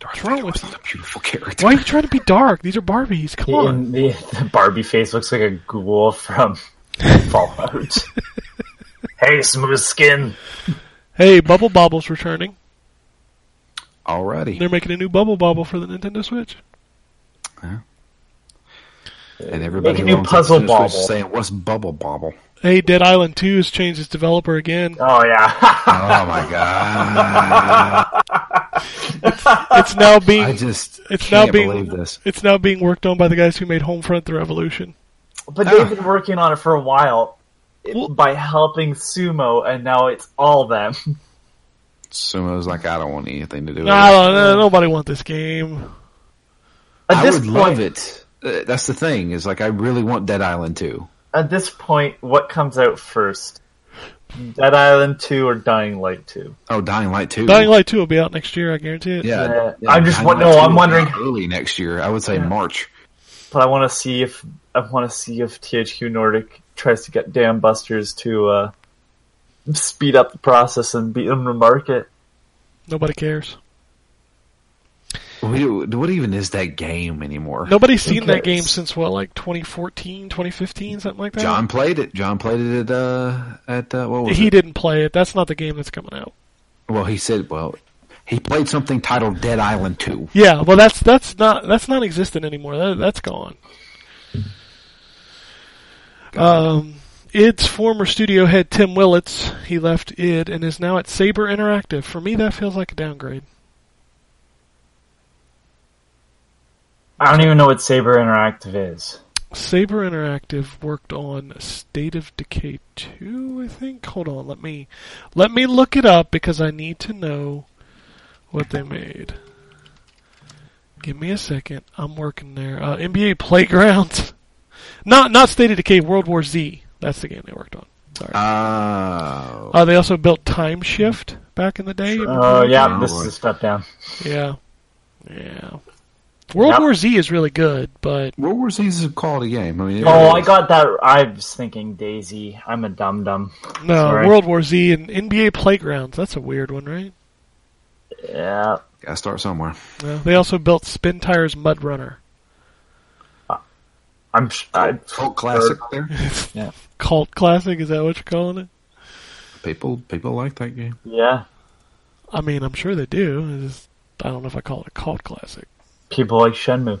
Darth Vader was not a beautiful character. Why are you trying to be dark? These are Barbies. Come the, on. The, the Barbie face looks like a ghoul from Fallout. Hey, smooth skin. Hey, Bubble Bobble's returning. Alrighty. They're making a new Bubble Bobble for the Nintendo Switch. Yeah. And everybody making new Puzzle Bobble. Saying, what's Bubble Bobble? Hey, Dead Island two has changed its developer again. Oh, yeah. Oh, my God. it's, it's now being... I just it's can't now being, believe this. It's now being worked on by the guys who made Homefront: The Revolution. But they've oh. been working on it for a while. It, by helping Sumo, and now it's all them. Sumo's like, I don't want anything to do with no, it. No, no, nobody wants this game. At I this would point, love it. Uh, that's the thing, is like, I really want Dead Island two. At this point, what comes out first? Dead Island two or Dying Light two? Oh, Dying Light two. Dying Light two will be out next year, I guarantee it. Yeah, uh, yeah I'm just, no, I'm wondering. Early next year, I would say yeah. March. But I want to see if, I want to see if T H Q Nordic tries to get Dam Busters to uh, speed up the process and beat them to market. Nobody cares. What, what even is that game anymore? Nobody's seen that game since, what, like twenty fourteen, twenty fifteen, something like that? John played it. John played it at, uh, at uh, what was He it? didn't play it. That's not the game that's coming out. Well, he said, well, he played something titled Dead Island two. Yeah, well, that's that's not that's not existent anymore. That, that's gone. Um, id's former studio head Tim Willits, he left id and is now at Saber Interactive. For me, that feels like a downgrade. I don't even know what Saber Interactive is. Saber Interactive worked on State of Decay two, I think. Hold on, let me let me look it up because I need to know what they made. Give me a second. I'm working there. Uh, N B A Playgrounds. Not not State of Decay, World War Z. That's the game they worked on. Sorry. Oh. Uh, they also built Time Shift back in the day. Oh, uh, yeah, this is a step down. Yeah. Yeah. World yep. War Z is really good, but... World War Z is a quality game. I mean, oh, I got that. I was thinking Daisy. I'm a dum-dum. No, Sorry. World War Z and N B A Playgrounds. That's a weird one, right? Yeah. Gotta start somewhere. Well, they also built Spin Tires Mud Runner. I'm I, cult classic there. Yeah. Cult classic, is that what you're calling it? People people like that game. Yeah. I mean, I'm sure they do. I, just, I don't know if I call it a cult classic. People like Shenmue.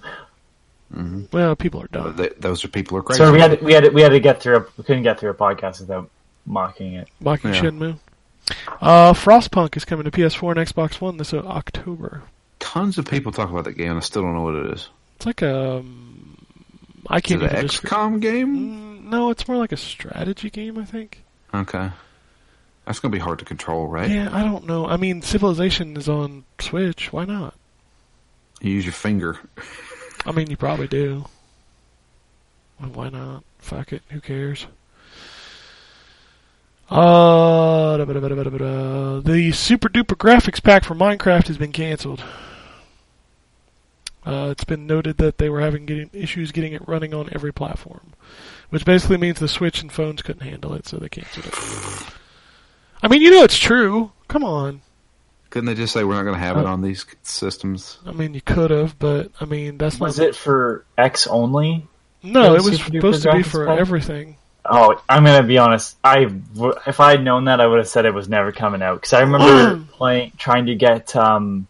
Mm-hmm. Well, people are dumb. They, those are people who are crazy. So we had to, we had to, we had to get through. A, we couldn't get through a podcast without mocking it. Mocking yeah. Shenmue. Uh, Frostpunk is coming to P S four and Xbox One this October. Tons of people talk about that game, and I still don't know what it is. It's like a. Um, I can't. Is it an X COM game? Mm, no, it's more like a strategy game, I think. Okay. That's going to be hard to control, right? Yeah, I don't know. I mean, Civilization is on Switch. Why not? You use your finger. I mean, you probably do. Well, why not? Fuck it. Who cares? Uh, da, ba, da, ba, da, ba, da. The Super Duper Graphics Pack for Minecraft has been canceled. Uh, it's been noted that they were having getting issues getting it running on every platform, which basically means the Switch and phones couldn't handle it, so they canceled it. I mean, you know it's true. Come on. Couldn't they just say we're not going to have uh, it on these systems? I mean, you could have, but I mean, that's was not... Was it for X only? No, it was supposed to be for pack? Everything. Oh, I'm going to be honest. I, if I had known that, I would have said it was never coming out. Because I remember playing, trying to get um,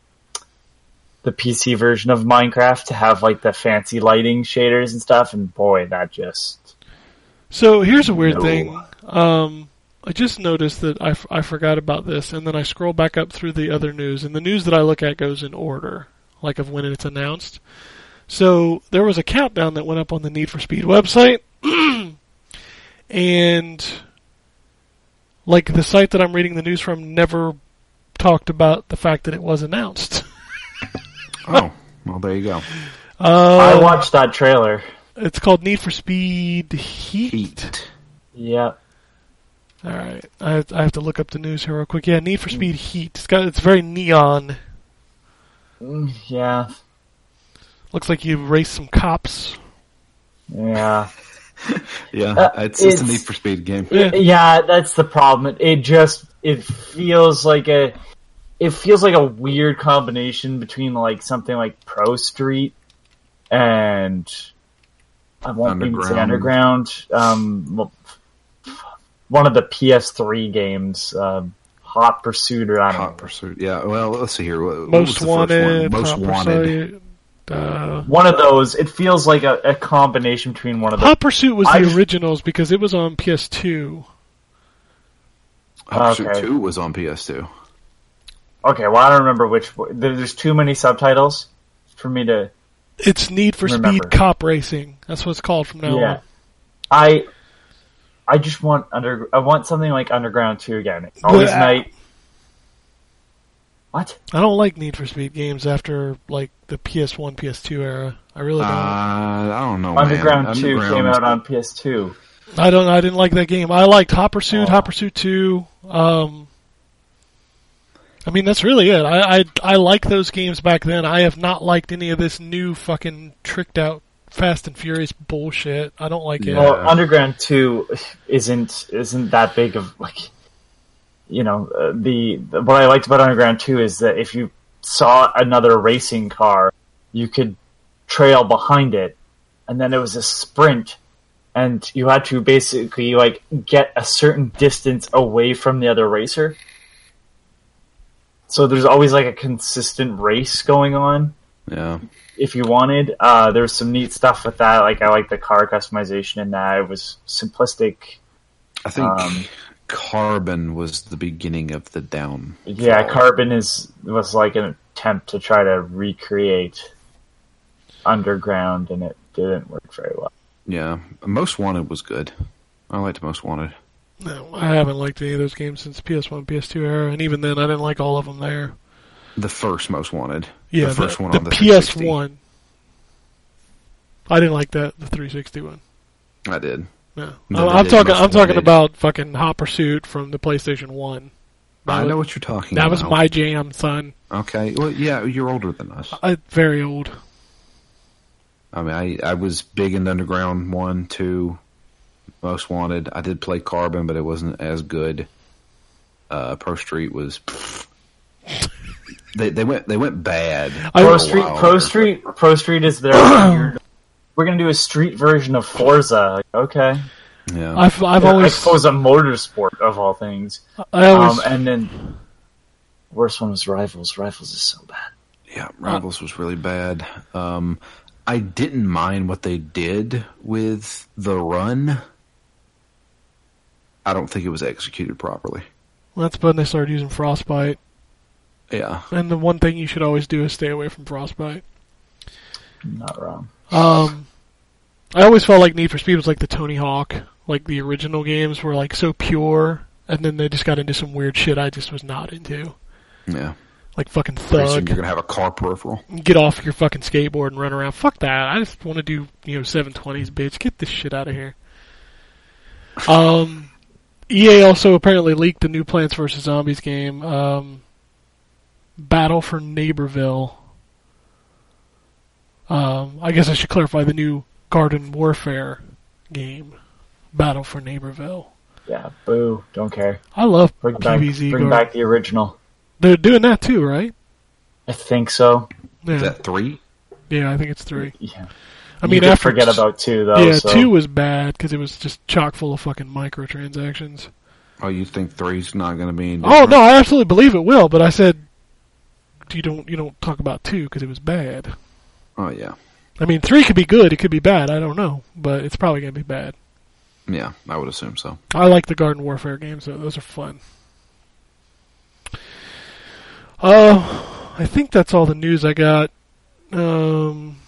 the P C version of Minecraft to have like the fancy lighting shaders and stuff, and boy, that just... So here's a weird no. thing. Um... I just noticed that I, f- I forgot about this, and then I scroll back up through the other news, and the news that I look at goes in order, like of when it's announced. So there was a countdown that went up on the Need for Speed website, and like the site that I'm reading the news from never talked about the fact that it was announced. Oh, well, there you go. Uh, I watched that trailer. It's called Need for Speed Heat. Heat. Yeah. All right, I have, I have to look up the news here real quick. Yeah, Need for Speed Heat. It's got it's very neon. Yeah. Looks like you raced some cops. Yeah. yeah, uh, it's, it's just a Need for Speed game. Yeah, yeah that's the problem. It, it just it feels like a it feels like a weird combination between like something like Pro Street and I won't even say Underground. Um. Well, one of the P S three games, uh, Hot Pursuit, or I don't Hot know. Hot Pursuit, yeah. Well, let's see here. What, Most what Wanted. One? Most Hot Wanted. Uh, one of those. It feels like a, a combination between one of those. Hot Pursuit was I've... the originals because it was on P S two. Hot okay. Pursuit two was on P S two. Okay, well, I don't remember which. There's too many subtitles for me to It's Need for remember. Speed Cop Racing. That's what it's called from now yeah. on. I... I just want under. I want something like Underground two again. Always yeah. night. What? I don't like Need for Speed games after like the P S one, P S two era. I really don't. Uh, I don't know. Underground man. two Underground. Came out on P S two. I don't. I didn't like that game. I liked Hot Pursuit, oh. Hot Pursuit two. Um, I mean, that's really it. I I I like those games back then. I have not liked any of this new fucking tricked out. Fast and Furious bullshit. I don't like it. Well, Underground two isn't isn't that big of like, you know, uh, the, the what I liked about Underground two is that if you saw another racing car, you could trail behind it, and then it was a sprint, and you had to basically like get a certain distance away from the other racer. So there's always like a consistent race going on. Yeah. If you wanted, uh, there was some neat stuff with that. Like I like the car customization in that. It was simplistic. I think um, Carbon was the beginning of the down. Yeah, Carbon is was like an attempt to try to recreate Underground, and it didn't work very well. Yeah, Most Wanted was good. I liked Most Wanted. No, I haven't liked any of those games since the P S one, P S two era, and even then, I didn't like all of them there. The first Most Wanted. Yeah, the, first the, one on the, the P S one. I didn't like that, the three sixty one. I did. No. no I, I'm, did talking, I'm talking I'm talking about fucking Hot Pursuit from the PlayStation one. That I know was, what you're talking that about. That was my jam, son. Okay. Well, yeah, you're older than us. I, very old. I mean, I, I was big in Underground one, two, Most Wanted. I did play Carbon, but it wasn't as good. Uh, Pro Street was... Pfft. They they went they went bad. Pro Street Pro Street Pro Street is their weird. We're gonna do a street version of Forza. Okay. Yeah. I've I've yeah, always Forza Motorsport of all things. I always um, and then Worst one was Rivals. Rivals is so bad. Yeah, Rivals was really bad. Um, I didn't mind what they did with the run. I don't think it was executed properly. Well, that's when they started using Frostbite. Yeah. And the one thing you should always do is stay away from Frostbite. Not wrong. Um, I always felt like Need for Speed was like the Tony Hawk. Like, the original games were, like, so pure, and then they just got into some weird shit I just was not into. Yeah. Like, fucking Thug. You're going to have a car peripheral. Get off your fucking skateboard and run around. Fuck that. I just want to do, you know, seven twenties, bitch. Get this shit out of here. Um, E A also apparently leaked the new Plants versus. Zombies game. Um, Battle for Neighborville. Um, I guess I should clarify the new Garden Warfare game. Battle for Neighborville. Yeah, boo. Don't care. I love bring P V Z. Back, bring Gar- back the original. They're doing that too, right? I think so. Yeah. Is that three? Yeah, I think it's three. Yeah. I mean, I forget t- about two, though. Yeah, so. Two was bad because it was just chock full of fucking microtransactions. Oh, you think three's not going to be in different? Oh, no, I absolutely believe it will, but I said you don't, you don't talk about two because it was bad. Oh, yeah. I mean, three could be good. It could be bad. I don't know, but it's probably going to be bad. Yeah, I would assume so. I like the Garden Warfare games, though. Those are fun. Uh, I think that's all the news I got. Um,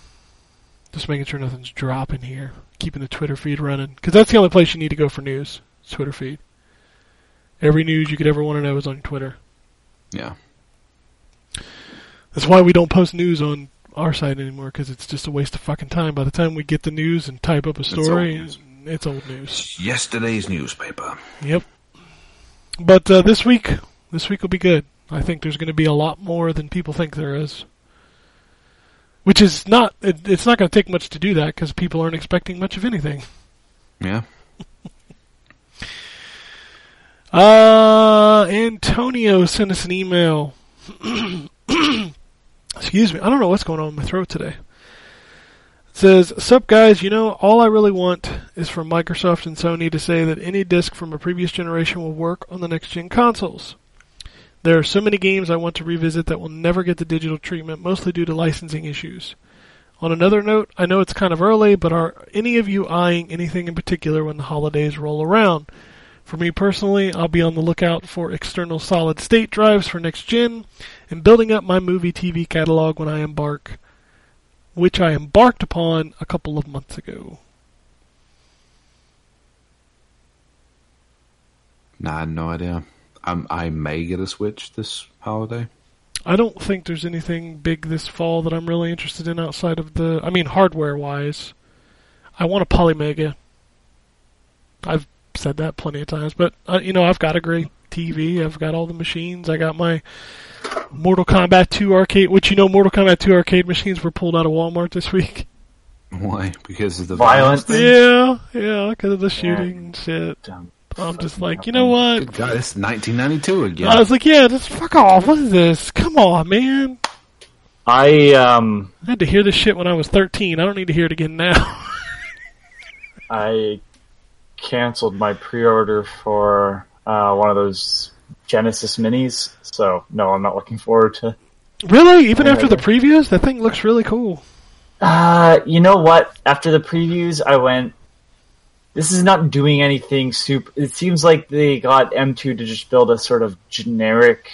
just making sure nothing's dropping here. Keeping the Twitter feed running. Because that's the only place you need to go for news. Twitter feed. Every news you could ever want to know is on Twitter. Yeah. That's why we don't post news on our site anymore, because it's just a waste of fucking time. By the time we get the news and type up a story... It's old news. Yesterday's newspaper. Yep. But uh, this week, this week will be good. I think there's going to be a lot more than people think there is. Which is not, it, it's not going to take much to do that because people aren't expecting much of anything. Yeah. uh, Antonio sent us an email. Excuse me. I don't know what's going on in my throat today. Says, sup guys, you know, all I really want is for Microsoft and Sony to say that any disc from a previous generation will work on the next-gen consoles. There are so many games I want to revisit that will never get the digital treatment, mostly due to licensing issues. On another note, I know it's kind of early, but are any of you eyeing anything in particular when the holidays roll around? For me personally, I'll be on the lookout for external solid-state drives for next-gen and building up my movie-T V catalog when I embark... which I embarked upon a couple of months ago. Nah, I have no idea. I'm, I may get a Switch this holiday. I don't think there's anything big this fall that I'm really interested in outside of the... I mean, hardware-wise. I want a Polymega. I've said that plenty of times, but, uh, you know, I've got a great T V. I've got all the machines. I got my... Mortal Kombat two Arcade, which you know Mortal Kombat two Arcade machines were pulled out of Walmart this week. Why? Because of the violence? Yeah, yeah, because of the shooting and shit. Dumb, I'm just like, you know what? Good God, it's nineteen ninety-two again. I was like, yeah, just fuck off. What is this? Come on, man. I, um... I had to hear this shit when I was thirteen. I don't need to hear it again now. I canceled my pre-order for uh, one of those... Genesis Minis, so no, I'm not looking forward to... Really? Even after the previews? That thing looks really cool. Uh, you know what? After the previews, I went, this is not doing anything super... It seems like they got M two to just build a sort of generic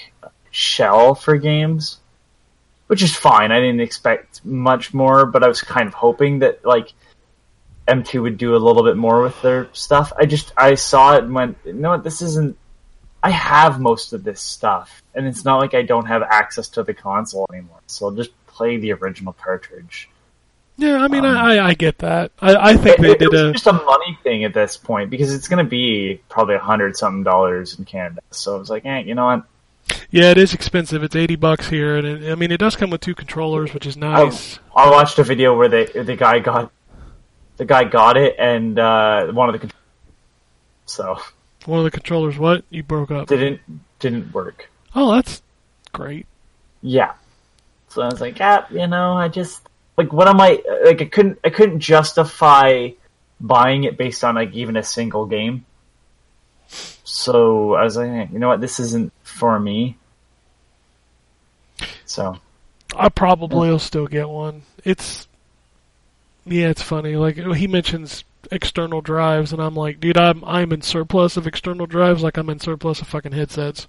shell for games, which is fine. I didn't expect much more, but I was kind of hoping that, like, M two would do a little bit more with their stuff. I just, I saw it and went, you know what, this isn't... I have most of this stuff, and it's not like I don't have access to the console anymore, so I'll just play the original cartridge. Yeah, I mean, um, I, I get that. I, I think it, they it did was a... just a money thing at this point, because it's going to be probably a hundred something dollars in Canada, so I was like, eh, you know what? Yeah, it is expensive. It's eighty bucks here, and it, I mean, it does come with two controllers, which is nice. I, I watched a video where they, the guy got the guy got it, and uh, one of the controllers, so... One of the controllers, what? You broke up. Didn't didn't work. Oh, that's great. Yeah. So I was like, ah, you know, I just like, what am I like? I couldn't I couldn't justify buying it based on like even a single game. So I was like, hey, you know what? This isn't for me. So I probably yeah. will still get one. It's yeah, it's funny. Like he mentions external drives, and I'm like, dude, I'm I'm in surplus of external drives. Like I'm in surplus of fucking headsets.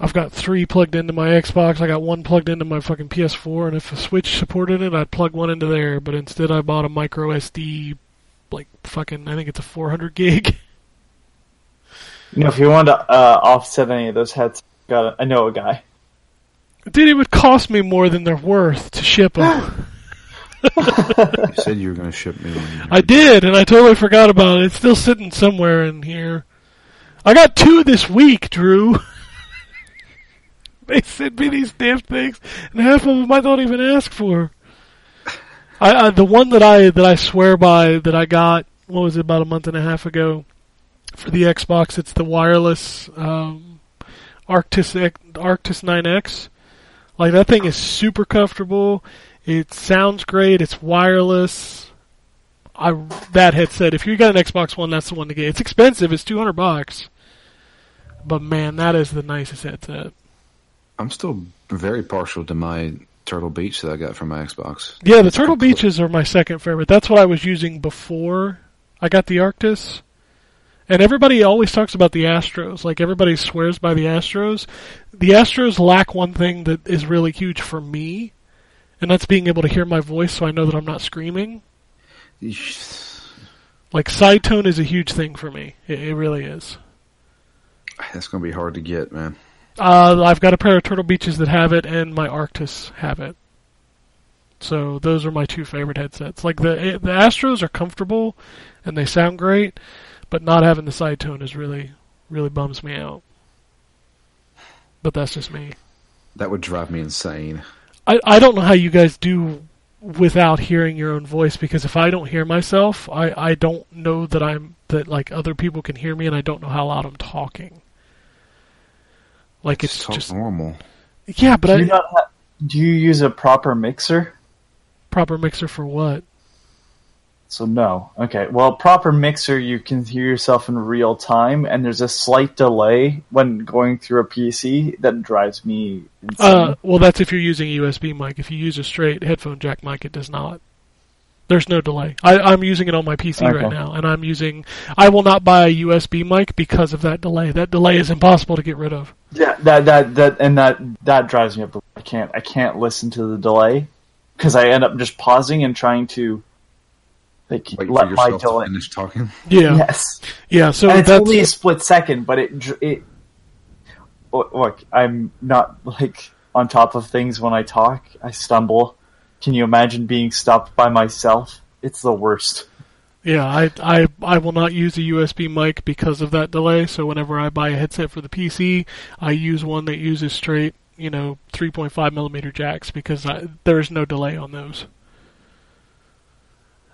I've got three plugged into my Xbox. I got one plugged into my fucking P S four, and if a Switch supported it, I'd plug one into there. But instead, I bought a micro S D, like fucking. I think it's a four hundred gig. You know, if you wanted to uh, offset any of those heads, got a, I know a guy. Dude, it would cost me more than they're worth to ship them. You said you were going to ship me one. I did, and I totally forgot about it. It's still sitting somewhere in here. I got two this week, Drew. They sent me these damn things, and half of them I don't even ask for. I, I the one that I that I swear by that I got, what was it, about a month and a half ago for the Xbox? It's the wireless um, Arctis nine X. Like that thing is super comfortable. It sounds great. It's wireless. I that headset. If you got an Xbox One, that's the one to get. It's expensive. It's two hundred bucks. But man, that is the nicest headset. I'm still very partial to my Turtle Beach that I got from my Xbox. Yeah, the Turtle Beaches are my second favorite. That's what I was using before I got the Arctis. And everybody always talks about the Astros. Like, everybody swears by the Astros. The Astros lack one thing that is really huge for me, and that's being able to hear my voice so I know that I'm not screaming. Like, side tone is a huge thing for me. It, it really is. That's going to be hard to get, man. Uh, I've got a pair of Turtle Beaches that have it, and my Arctis have it. So those are my two favorite headsets. Like the the Astros are comfortable, and they sound great, but not having the side tone is really really bums me out. But that's just me. That would drive me insane. I, I don't know how you guys do without hearing your own voice, because if I don't hear myself, I, I don't know that I'm that like other people can hear me, and I don't know how loud I'm talking. Like it's just, talk just normal. Yeah, but do you, I, not have, do you use a proper mixer? Proper mixer for what? So no. Okay. Well, proper mixer, you can hear yourself in real time, and there's a slight delay when going through a P C that drives me insane. Uh, well, that's if you're using a U S B mic. If you use a straight headphone jack mic, it does not. There's no delay. I, I'm using it on my P C okay. right now, and I'm using. I will not buy a U S B mic because of that delay. That delay is impossible to get rid of. Yeah, that that that and that that drives me up. I can't I can't listen to the delay because I end up just pausing and trying to like Wait let for my delay to finish talking. Yeah. Yes. Yeah. So and it's that's... only a split second, but it it look. I'm not like on top of things when I talk. I stumble. Can you imagine being stopped by myself? It's the worst. Yeah, I, I I will not use a U S B mic because of that delay. So whenever I buy a headset for the P C, I use one that uses straight, you know, three point five millimeter jacks because I, there's no delay on those.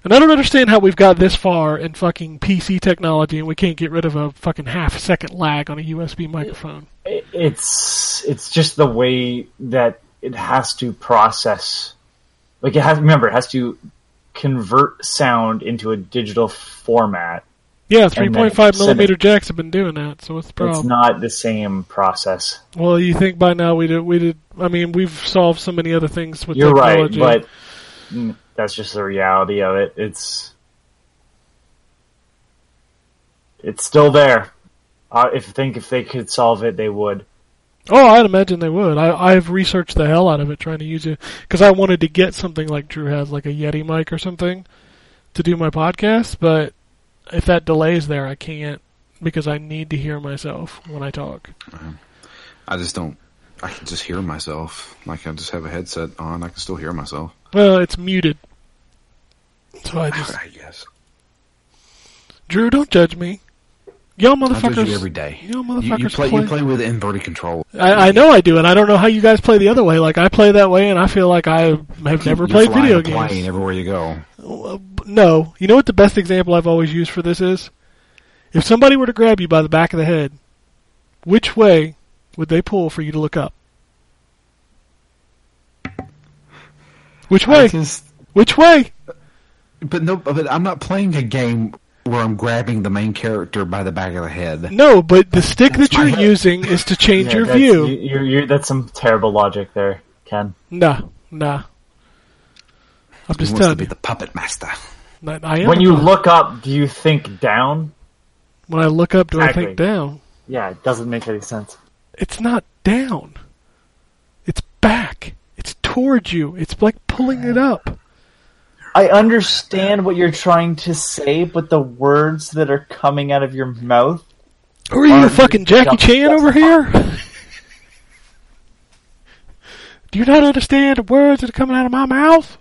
And I don't understand how we've got this far in fucking P C technology and we can't get rid of a fucking half second lag on a U S B microphone. It's it's just the way that it has to process. Like it has, remember, it has to convert sound into a digital format. Yeah, three point five millimeter jacks have been doing that. So what's the problem? It's not the same process. Well, you think by now we did? We did. I mean, we've solved so many other things with You're technology. You're right, but that's just the reality of it. It's it's still there. Uh, if I think if they could solve it, they would. Oh, I'd imagine they would. I, I've researched the hell out of it trying to use it because I wanted to get something like Drew has, like a Yeti mic or something to do my podcast. But if that delay's there, I can't because I need to hear myself when I talk. I just don't. I can just hear myself. Like I just have a headset on. I can still hear myself. Well, it's muted. So I just. I guess. Drew, don't judge me. Y'all motherfuckers! I do you every day. Y'all motherfuckers you, you play, play. You play with inverted control. I, I know I do, and I don't know how you guys play the other way. Like I play that way, and I feel like I have never You're played video a games. Plane everywhere you go. No, you know what the best example I've always used for this is? If somebody were to grab you by the back of the head, which way would they pull for you to look up? Which way? Just... Which way? But no, but I'm not playing a game. where I'm grabbing the main character by the back of the head. No, but the stick that's that you're using is to change yeah, your that's, view. You're, you're, that's some terrible logic there, Ken. Nah, nah. I'm just he wants telling to be you. The puppet master. I am when you look up, do you think down? When I look up, do exactly. I think down? Yeah, it doesn't make any sense. It's not down. It's back. It's towards you. It's like pulling it up. I understand what you're trying to say, but the words that are coming out of your mouth... Who are you, the fucking Jackie Chan over here? Do you not understand the words that are coming out of my mouth?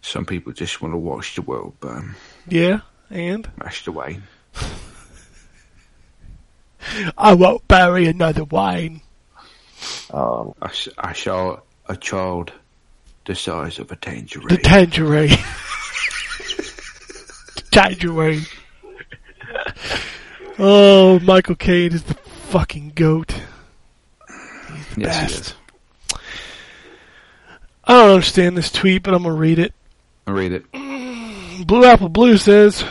Some people just want to watch the world burn. Yeah, and? Mashed away. I won't bury another wine. Oh. I, I saw a child... the size of a tangerine. The tangerine. Tangerine. Oh, Michael Caine is the fucking goat. He's the yes, best. He is. I don't understand this tweet, but I'm going to read it. I'll read it. Blue Apple Blue says,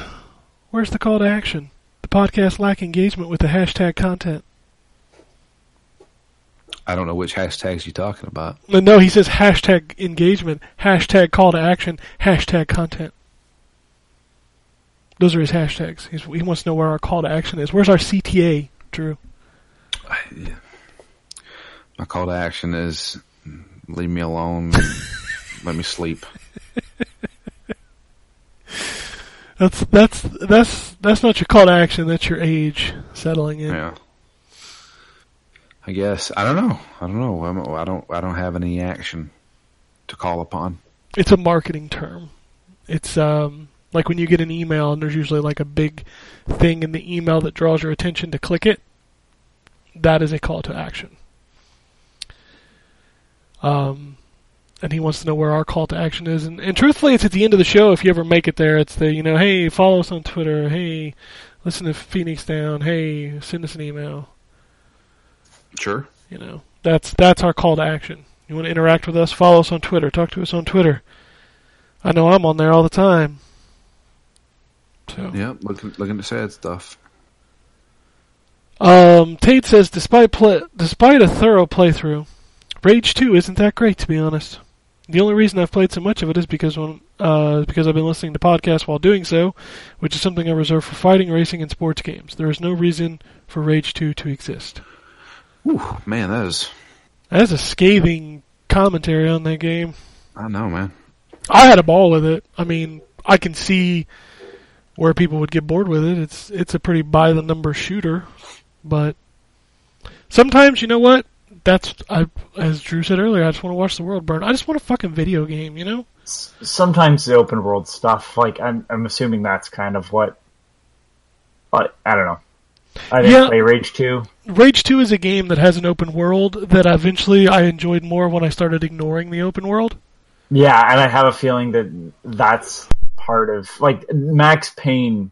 where's the call to action? The podcast lack engagement with the hashtag content. I don't know which hashtags you're talking about. No, he says hashtag engagement, hashtag call to action, hashtag content. Those are his hashtags. He's, he wants to know where our call to action is. Where's our C T A, Drew? Yeah. My call to action is leave me alone, let me sleep. That's that's that's that's not your call to action. That's your age settling in. Yeah. I guess I don't know. I don't know. I'm, I don't. I don't have any action to call upon. It's a marketing term. It's um, like when you get an email and there's usually like a big thing in the email that draws your attention to click it. That is a call to action. Um, and he wants to know where our call to action is. And, and truthfully, it's at the end of the show. If you ever make it there, it's the you know, hey, follow us on Twitter. Hey, listen to Phoenix Down. Hey, send us an email. Sure. You know, that's that's our call to action. You want to interact with us? Follow us on Twitter. Talk to us on Twitter. I know I'm on there all the time. So yeah, looking looking to sad stuff. Um, Tate says, despite play, despite a thorough playthrough, Rage two isn't that great, to be honest. The only reason I've played so much of it is because when uh because I've been listening to podcasts while doing so, which is something I reserve for fighting, racing, and sports games. There is no reason for Rage two to exist. Ooh, man, that is... That is a scathing commentary on that game. I know, man. I had a ball with it. I mean, I can see where people would get bored with it. It's it's a pretty by-the-number shooter, but sometimes, you know what? That's, I, as Drew said earlier, I just want to watch the world burn. I just want a fucking video game, you know? Sometimes the open-world stuff, like, I'm, I'm assuming that's kind of what... I, I don't know. I didn't yeah. play Rage two. Rage two is a game that has an open world that eventually I enjoyed more when I started ignoring the open world. Yeah, and I have a feeling that that's part of... Like, Max Payne...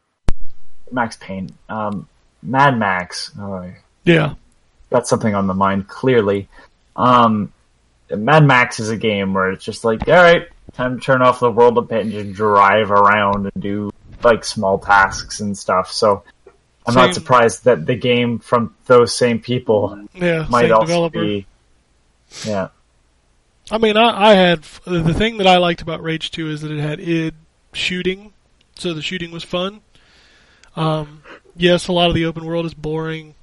Max Payne. Um, Mad Max. Oh, yeah. That's something on the mind, clearly. Um, Mad Max is a game where it's just like, alright, time to turn off the world a bit and just drive around and do, like, small tasks and stuff, so... I'm same. Not surprised that the game from those same people yeah, might same also developer. Be... Yeah. I mean, I, I had... The thing that I liked about Rage two is that it had id shooting, so the shooting was fun. Um, yes, a lot of the open world is boring.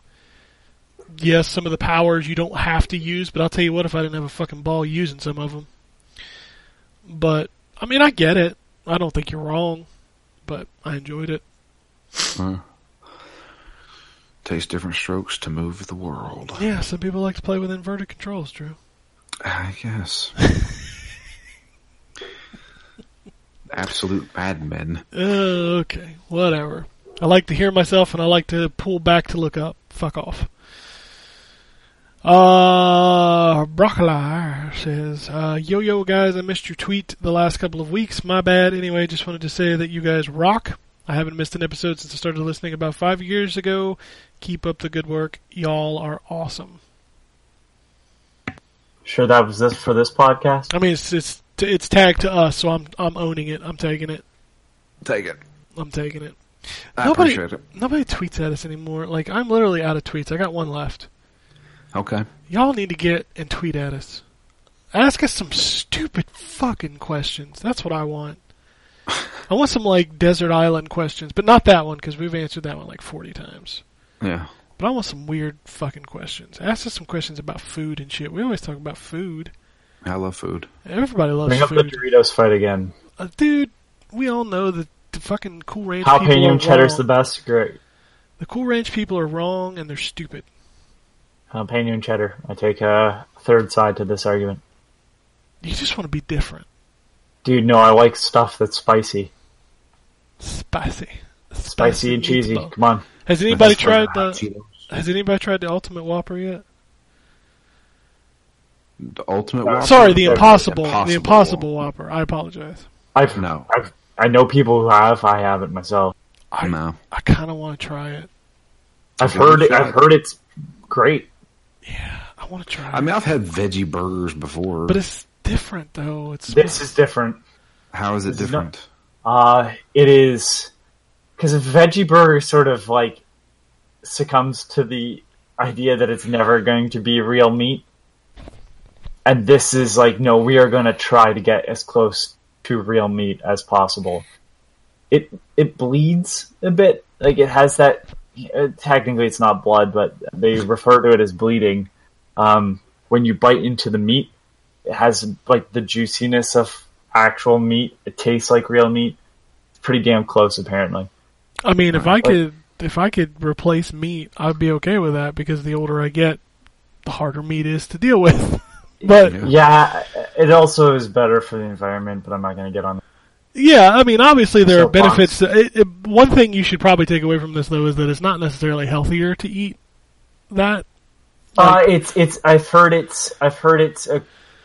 Yes, some of the powers you don't have to use, but I'll tell you what, if I didn't have a fucking ball using some of them. But, I mean, I get it. I don't think you're wrong, but I enjoyed it. Hmm. Takes different strokes to move the world. Yeah, some people like to play with inverted controls, Drew. I guess. Absolute madmen. Uh, okay, whatever. I like to hear myself and I like to pull back to look up. Fuck off. Uh, Brockler says, uh, yo, yo, guys, I missed your tweet the last couple of weeks. My bad. Anyway, just wanted to say that you guys rock. I haven't missed an episode since I started listening about five years ago. Keep up the good work. Y'all are awesome. Sure, that was this for this podcast? I mean, it's it's, it's tagged to us, so I'm I'm owning it. I'm taking it. Take it. I'm taking it. I nobody, appreciate it. Nobody tweets at us anymore. Like, I'm literally out of tweets. I got one left. Okay. Y'all need to get and tweet at us. Ask us some stupid fucking questions. That's what I want. I want some, like, desert island questions, but not that one, because we've answered that one like forty times. Yeah. But I want some weird fucking questions. Ask us some questions about food and shit. We always talk about food. I love food. Everybody loves Bring food. Bring up the Doritos fight again. Uh, dude, we all know that the fucking Cool Ranch Jalapeno people are wrong. Jalapeno cheddar's the best. Great. The Cool Ranch people are wrong, and they're stupid. Jalapeno and cheddar. I take a third side to this argument. You just want to be different. Dude, no, I like stuff that's spicy. Spicy. Spicy, spicy and cheesy. Meatball. Come on. Has anybody tried the Cheetos. Has anybody tried the Ultimate Whopper yet? The Ultimate Whopper? Sorry, the Impossible. Impossible the Impossible Whopper. Whopper. I apologize. I've no. I've, I know people who have. I haven't myself. I know. I kind of want to try it. I've heard it. I've heard it's great. Yeah, I want to try it. I mean, I've had veggie burgers before, but it's different though. It's this is different. How is it different? Uh, it is because a veggie burger sort of like succumbs to the idea that it's never going to be real meat, and this is like, no, we are going to try to get as close to real meat as possible. It it bleeds a bit, like it has that. Technically, it's not blood, but they refer to it as bleeding. Um, when you bite into the meat, it has like the juiciness of actual meat. It tastes like real meat. It's pretty damn close, apparently. I mean, if I like, could, if I could replace meat, I'd be okay with that because the older I get, the harder meat is to deal with. But yeah, it also is better for the environment. But I'm not going to get on. Yeah, I mean, obviously there so are benefits. To, it, it, one thing you should probably take away from this though is that it's not necessarily healthier to eat that. Like, uh, it's it's. I've heard it's. I've heard it's. A,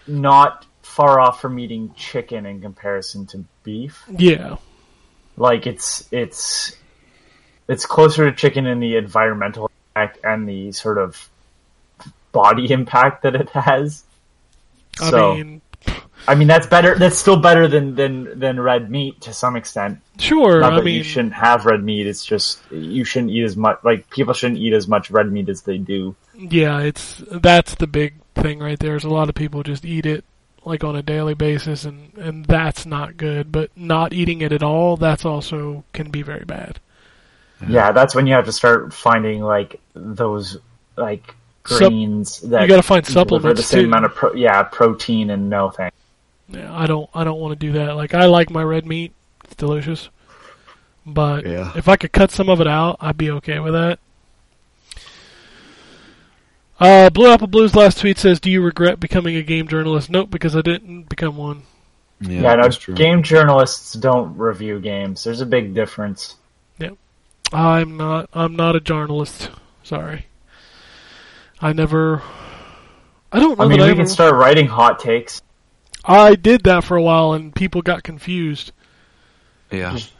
not far off from eating chicken in comparison to beef. Yeah. Like, it's it's it's closer to chicken in the environmental impact and the sort of body impact that it has. I so, mean... I mean, that's better. That's still better than, than, than red meat to some extent. Sure, not that I mean... you shouldn't have red meat, it's just you shouldn't eat as much... Like, people shouldn't eat as much red meat as they do. Yeah, it's that's the big... thing right there is a lot of people just eat it like on a daily basis, and and that's not good. But not eating it at all, that's also can be very bad. Yeah, that's when you have to start finding like those like greens Sup- that you got to find supplements the same too. Amount of pro- yeah protein and no thing. Yeah, I don't I don't want to do that. Like I like my red meat, it's delicious, but yeah. If I could cut some of it out, I'd be okay with that. Uh, Blue Apple Blue's last tweet says, do you regret becoming a game journalist? Nope, because I didn't become one. Yeah, yeah no, that's true. Game journalists don't review games. There's a big difference. Yep. Yeah. I'm not, I'm not a journalist. Sorry. I never... I don't know I mean, that we I ever, can start writing hot takes. I did that for a while, and people got confused. Yeah. Just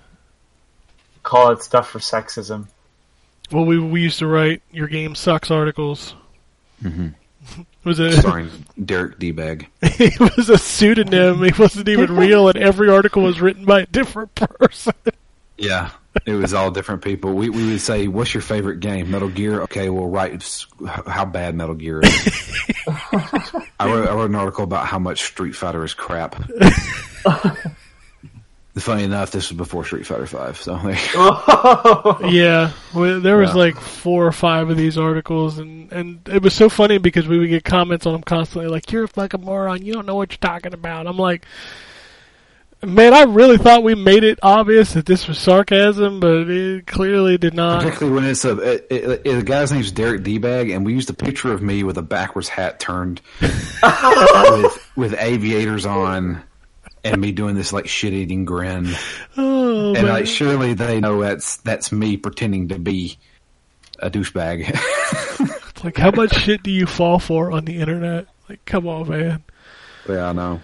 call it stuff for sexism. Well, we we used to write your game sucks articles. Mm-hmm. Was it starring Derek D-Bag? It was a pseudonym. It wasn't even real, and every article was written by a different person. Yeah, it was all different people. We we would say, "What's your favorite game? Metal Gear? Okay, we'll write how bad Metal Gear is." I, wrote, I wrote an article about how much Street Fighter is crap. Funny enough, this was before Street Fighter Five, so like, oh. yeah, well, there was yeah. like four or five of these articles, and, and it was so funny because we would get comments on them constantly, like "You're like a moron, you don't know what you're talking about." I'm like, man, I really thought we made it obvious that this was sarcasm, but it clearly did not. Particularly when it's a it, it, it, the guy's name's Derek D-Bag, and we used a picture of me with a backwards hat turned with, with aviators on. And me doing this like shit-eating grin, oh, and man. Like surely they know that's that's me pretending to be a douchebag. It's like, how much shit do you fall for on the internet? Like, come on, man. Yeah, I know.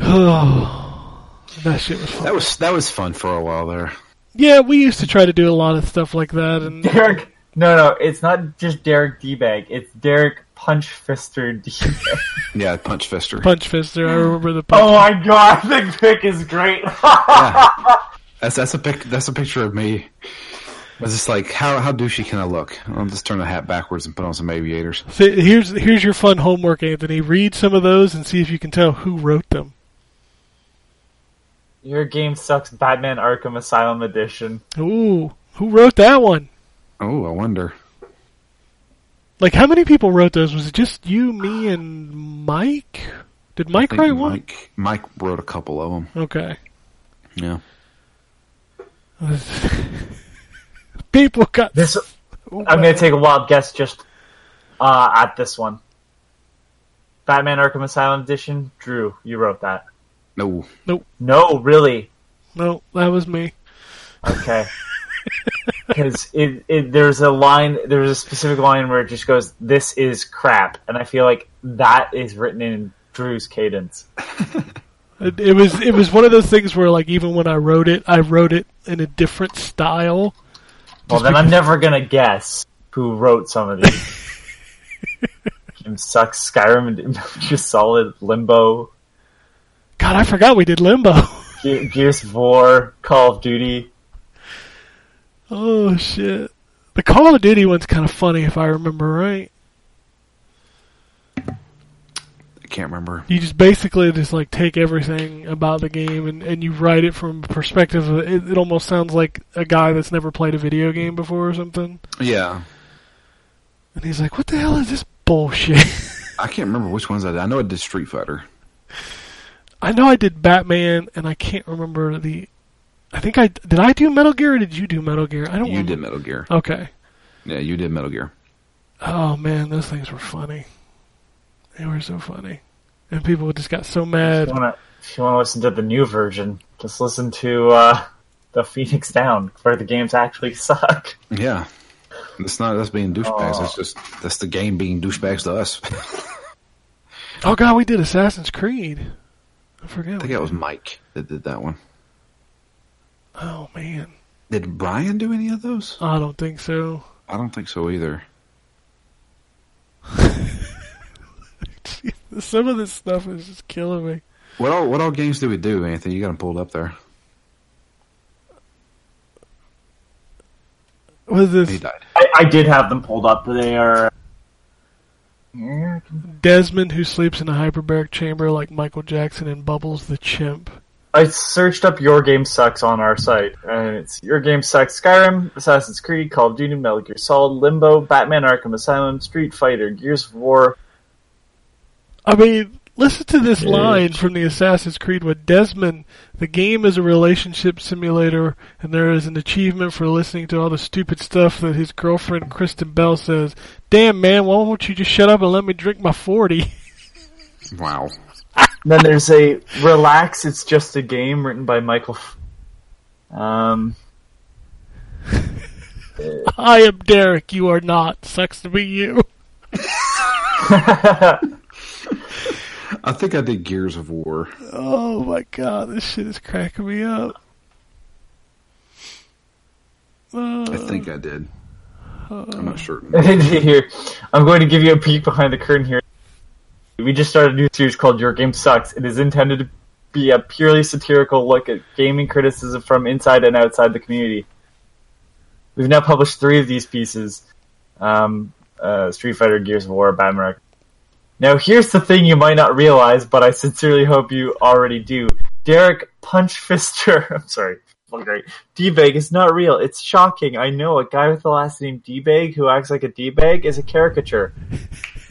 Oh, that shit was fun. That was that was fun for a while there. Yeah, we used to try to do a lot of stuff like that. And Derek, no, no, it's not just Derek D-Bag. It's Derek. Punch Fister. Yeah, Punch Fister. Punch Fister. I remember the punch. Oh my god, the pick is great. Yeah. That's that's a pic. That's a picture of me. I was just like, how how douchey can I look? I'll just turn the hat backwards and put on some aviators. So here's here's your fun homework, Anthony. Read some of those and see if you can tell who wrote them. Your game sucks, Batman Arkham Asylum Edition. Ooh, who wrote that one? Oh, I wonder. Like, how many people wrote those? Was it just you, me, and Mike? Did Mike write one? Mike, Mike wrote a couple of them. Okay. Yeah. People got this. Oh, I'm going to take a wild guess just uh, at this one. Batman Arkham Asylum Edition. Drew, you wrote that. No. Nope. No, really? No, that was me. Okay. Because it, it, there's a line, there's a specific line where it just goes, "This is crap," and I feel like that is written in Drew's cadence. it, it was it was one of those things where, like, even when I wrote it, I wrote it in a different style. Well, then because... I'm never gonna guess who wrote some of these. Jim sucks. Skyrim, just solid. Limbo. God, I forgot we did Limbo. Ge- Gears of War, Call of Duty. Oh, shit. The Call of Duty one's kind of funny, if I remember right. I can't remember. You just basically just, like, take everything about the game and, and you write it from a perspective of... It, it almost sounds like a guy that's never played a video game before or something. Yeah. And he's like, what the hell is this bullshit? I can't remember which ones I did. I know I did Street Fighter. I know I did Batman, and I can't remember the... I think I... Did I do Metal Gear or did you do Metal Gear? I don't. You remember. Did Metal Gear. Okay. Yeah, you did Metal Gear. Oh, man. Those things were funny. They were so funny. And people just got so mad. If you want to listen to the new version, just listen to uh, the Phoenix Down, where the games actually suck. Yeah. It's not us being douchebags. Oh. It's just... That's the game being douchebags to us. Oh, God. We did Assassin's Creed. I forgot. I think it was Mike that did that one. Oh, man. Did Brian do any of those? I don't think so. I don't think so either. Some of this stuff is just killing me. What all, what all games do we do, Anthony? You got them pulled up there. What is this? He died. I, I did have them pulled up. They are... Desmond, who sleeps in a hyperbaric chamber like Michael Jackson and Bubbles the Chimp. I searched up Your Game Sucks on our site, and it's Your Game Sucks, Skyrim, Assassin's Creed, Call of Duty, Metal Gear Solid, Limbo, Batman Arkham Asylum, Street Fighter, Gears of War. I mean, listen to this line from the Assassin's Creed with Desmond. The game is a relationship simulator, and there is an achievement for listening to all the stupid stuff that his girlfriend, Kristen Bell, says. Damn, man, why won't you just shut up and let me drink my forty? Wow. Then there's a Relax, It's Just a Game, written by Michael... F- um, I am Derek, you are not. Sucks to be you. I think I did Gears of War. Oh my god, this shit is cracking me up. Uh, I think I did. Uh, I'm not sure. Here, I'm going to give you a peek behind the curtain here. We just started a new series called Your Game Sucks. It is intended to be a purely satirical look at gaming criticism from inside and outside the community. We've now published three of these pieces. Um, uh, Street Fighter, Gears of War, Batman. Now here's the thing you might not realize, but I sincerely hope you already do. Derek Punchfister, I'm sorry, well, great. D-Bag is not real. It's shocking. I know a guy with the last name D-Bag who acts like a D-Bag is a caricature.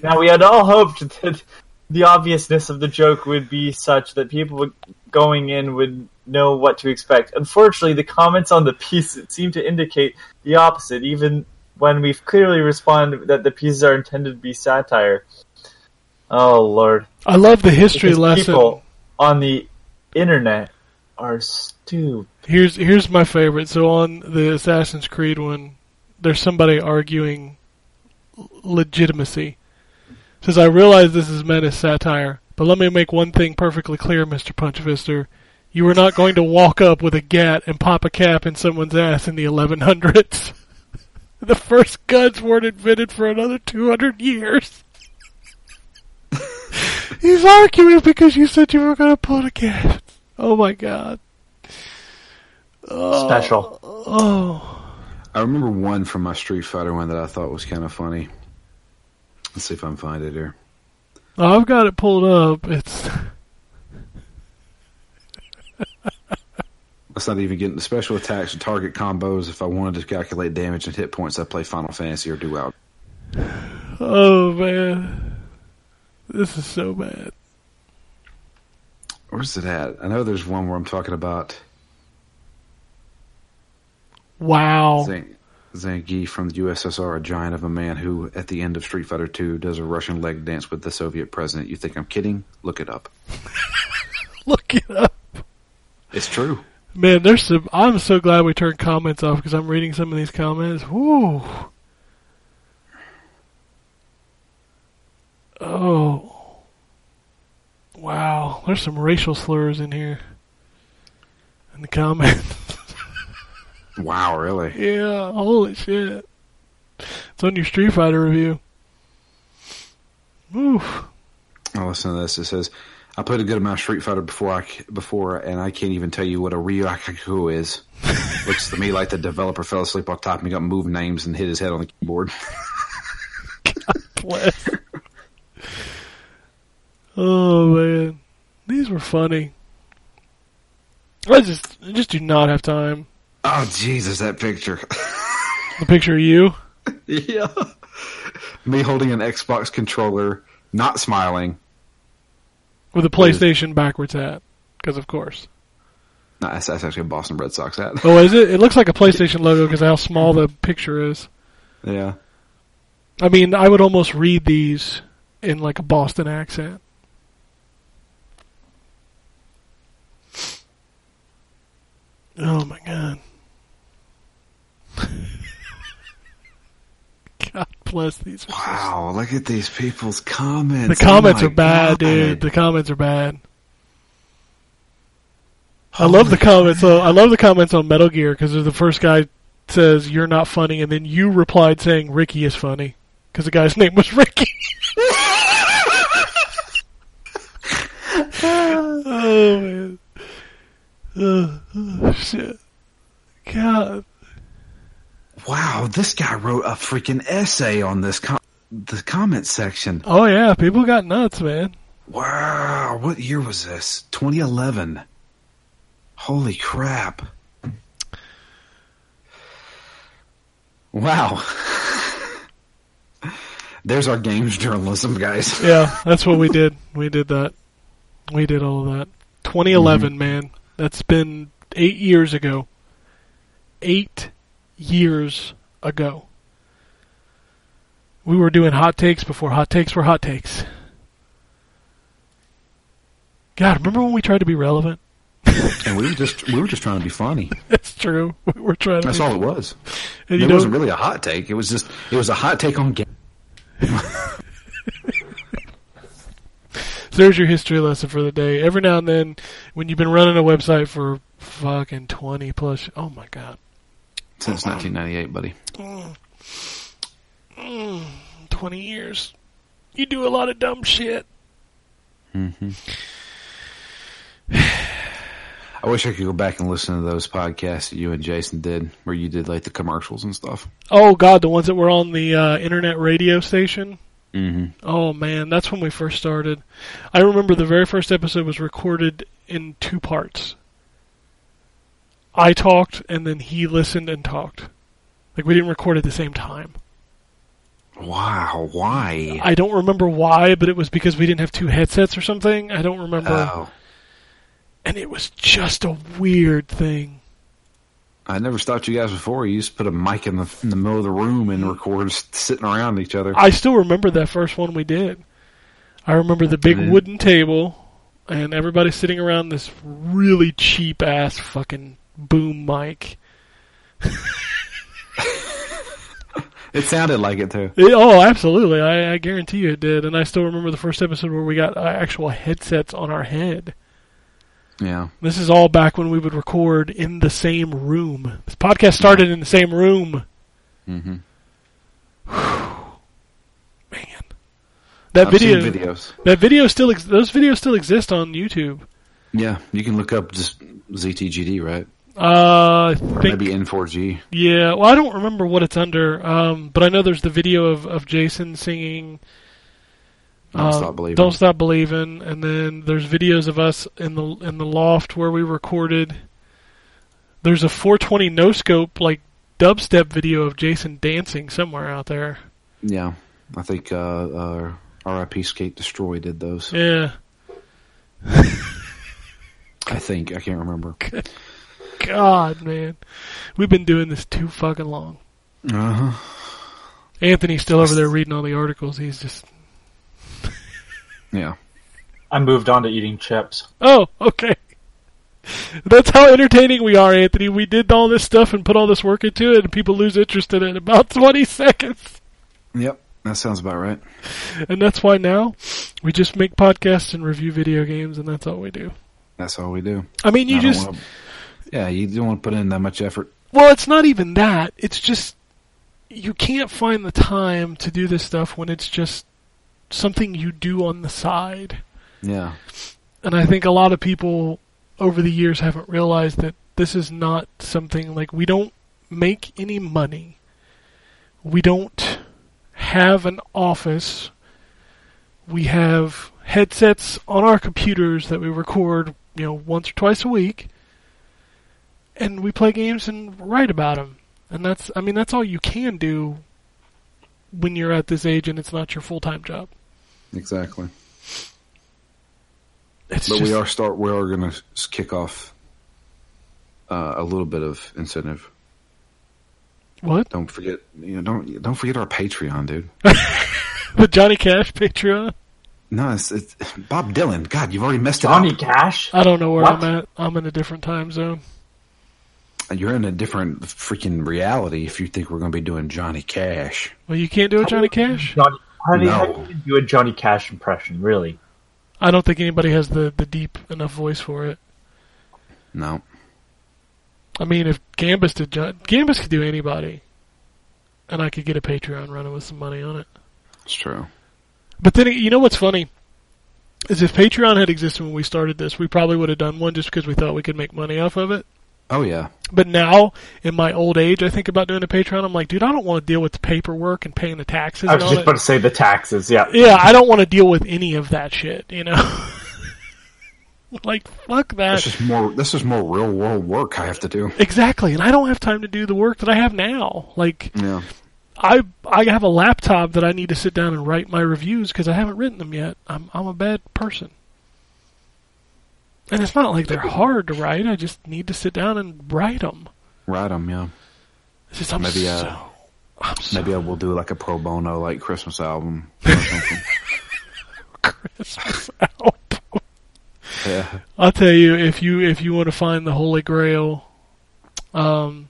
Now, we had all hoped that the obviousness of the joke would be such that people going in would know what to expect. Unfortunately, the comments on the piece seem to indicate the opposite, even when we've clearly responded that the pieces are intended to be satire. Oh, Lord. I love the history because lesson. People on the internet are stupid. Here's, here's my favorite. So on the Assassin's Creed one, there's somebody arguing legitimacy. Says, I realize this is meant as satire, but let me make one thing perfectly clear, Mister Punchfister. You are not going to walk up with a gat and pop a cap in someone's ass in the eleven hundreds. The first guns weren't invented for another two hundred years. He's arguing because you said you were going to put a gat. Oh, my God. oh, special. Oh. I remember one from my Street Fighter one that I thought was kind of funny. Let's see if I can find it here. Oh, I've got it pulled up. It's. That's not even getting the special attacks and target combos. If I wanted to calculate damage and hit points, I play Final Fantasy or do out. Oh man, this is so bad. Where's it at? I know there's one where I'm talking about. Wow. Zang- Zangief from the U S S R, a giant of a man who, at the end of Street Fighter two, does a Russian leg dance with the Soviet president. You think I'm kidding? Look it up. Look it up. It's true. Man, there's some. I'm so glad we turned comments off because I'm reading some of these comments. Woo. Oh. Wow, there's some racial slurs in here. In the comments. Wow, really? Yeah, holy shit. It's on your Street Fighter review. Oof. Oh, listen to this. It says, I played a good amount of Street Fighter before, I, before and I can't even tell you what a Ryokaku is. Looks to me like the developer fell asleep on top and got move names and hit his head on the keyboard. God bless. Oh, man. These were funny. I just I just do not have time. Oh, Jesus, that picture. The picture of you? Yeah. Me holding an Xbox controller, not smiling. With a PlayStation backwards hat, because of course. No, that's, that's actually a Boston Red Sox hat. Oh, is it? It looks like a PlayStation logo because of how small the picture is. Yeah. I mean, I would almost read these in like a Boston accent. Oh my God. God bless these people. Wow, look at these people's comments. The comments oh are bad, God. dude. The comments are bad. Holy I love the comments. So I love the comments on Metal Gear because the first guy says, you're not funny, and then you replied saying, Ricky is funny. Because the guy's name was Ricky. Oh, man. Oh, oh, shit. God. Wow, this guy wrote a freaking essay on this com- the comment section. Oh, yeah, people got nuts, man. Wow, what year was this? twenty eleven. Holy crap. Wow. There's our games journalism, guys. Yeah, that's what we did. We did that. We did all of that. twenty eleven, mm-hmm. man. That's been eight years ago. Eight years ago. We were doing hot takes before hot takes were hot takes. God, remember when we tried to be relevant? And we were just we were just trying to be funny. That's true. We were trying to That's be all funny. It was. And it wasn't really a hot take. It was just it was a hot take on games. So there's your history lesson for the day. Every now and then, when you've been running a website for fucking twenty plus, oh my God, since nineteen ninety-eight, buddy, mm. Mm. twenty years, you do a lot of dumb shit. Mm-hmm. I wish I could go back and listen to those podcasts that you and Jason did, where you did like the commercials and stuff. Oh God, the ones that were on the uh, internet radio station. Mm-hmm. Oh man, that's when we first started. I remember the very first episode was recorded in two parts. I talked and then he listened and talked. Like we didn't record at the same time. Wow, why? I don't remember why, but it was because we didn't have two headsets or something. I don't remember. Oh. And it was just a weird thing. I never stopped you guys before. You used to put a mic in the, in the middle of the room and record sitting around each other. I still remember that first one we did. I remember the big mm. wooden table and everybody sitting around this really cheap-ass fucking boom mic. It sounded like it, too. It, oh, absolutely. I, I guarantee you it did. And I still remember the first episode where we got actual headsets on our head. Yeah. This is all back when we would record in the same room. This podcast started in the same room. Mm-hmm. Man. That I've video seen videos. That video still ex- those videos still exist on YouTube. Yeah, you can look up just Z T G D, right? Uh, I think, maybe in four G. Yeah, well, I don't remember what it's under, um, but I know there's the video of, of Jason singing Don't uh, Stop Believing. Don't Stop Believing, and then there's videos of us in the in the loft where we recorded. There's a four twenty no scope like dubstep video of Jason dancing somewhere out there. Yeah, I think uh, uh, R I P Skate Destroy did those. Yeah. I think I can't remember. Good God, man, we've been doing this too fucking long. Uh huh. Anthony's still over there reading all the articles. He's just. Yeah. I moved on to eating chips. Oh, okay. That's how entertaining we are, Anthony. We did all this stuff and put all this work into it, and people lose interest in it in about twenty seconds. Yep, that sounds about right. And that's why now we just make podcasts and review video games, and that's all we do. That's all we do. I mean, you I just... Wanna, yeah, you don't want to put in that much effort. Well, it's not even that. It's just you can't find the time to do this stuff when it's just something you do on the side. Yeah. And I think a lot of people over the years haven't realized that this is not something, like, we don't make any money. We don't have an office. We have headsets on our computers that we record, you know, once or twice a week. And we play games and write about them. And that's, I mean, that's all you can do when you're at this age and it's not your full-time job. Exactly. It's but just, we are start. We are going to kick off uh, a little bit of incentive. What? Don't forget. You know, don't don't forget our Patreon, dude. The Johnny Cash Patreon. No, it's, it's Bob Dylan. God, you've already messed Johnny it up. Johnny Cash. I don't know where what? I'm at. I'm in a different time zone. You're in a different freaking reality if you think we're going to be doing Johnny Cash. Well, you can't do a Johnny Cash? Johnny, how do no. you do a Johnny Cash impression, really? I don't think anybody has the, the deep enough voice for it. No. I mean, if Gambus did... Gambus could do anybody. And I could get a Patreon running with some money on it. It's true. But then, you know what's funny? Is if Patreon had existed when we started this, we probably would have done one just because we thought we could make money off of it. Oh, yeah. But now, in my old age, I think about doing a Patreon. I'm like, dude, I don't want to deal with the paperwork and paying the taxes. I was and all just that. About to say the taxes, yeah. Yeah, I don't want to deal with any of that shit, you know? Like, fuck that. This is more, this is more real-world work I have to do. Exactly, and I don't have time to do the work that I have now. Like, yeah. I I have a laptop that I need to sit down and write my reviews because I haven't written them yet. I'm I'm a bad person. And it's not like they're hard to write. I just need to sit down and write them. Write them, yeah. It's just, I'm maybe so, I, I'm maybe so. I will do like a pro bono, like Christmas album. Or something. Christmas album. Yeah. I'll tell you if you if you want to find the Holy Grail, um,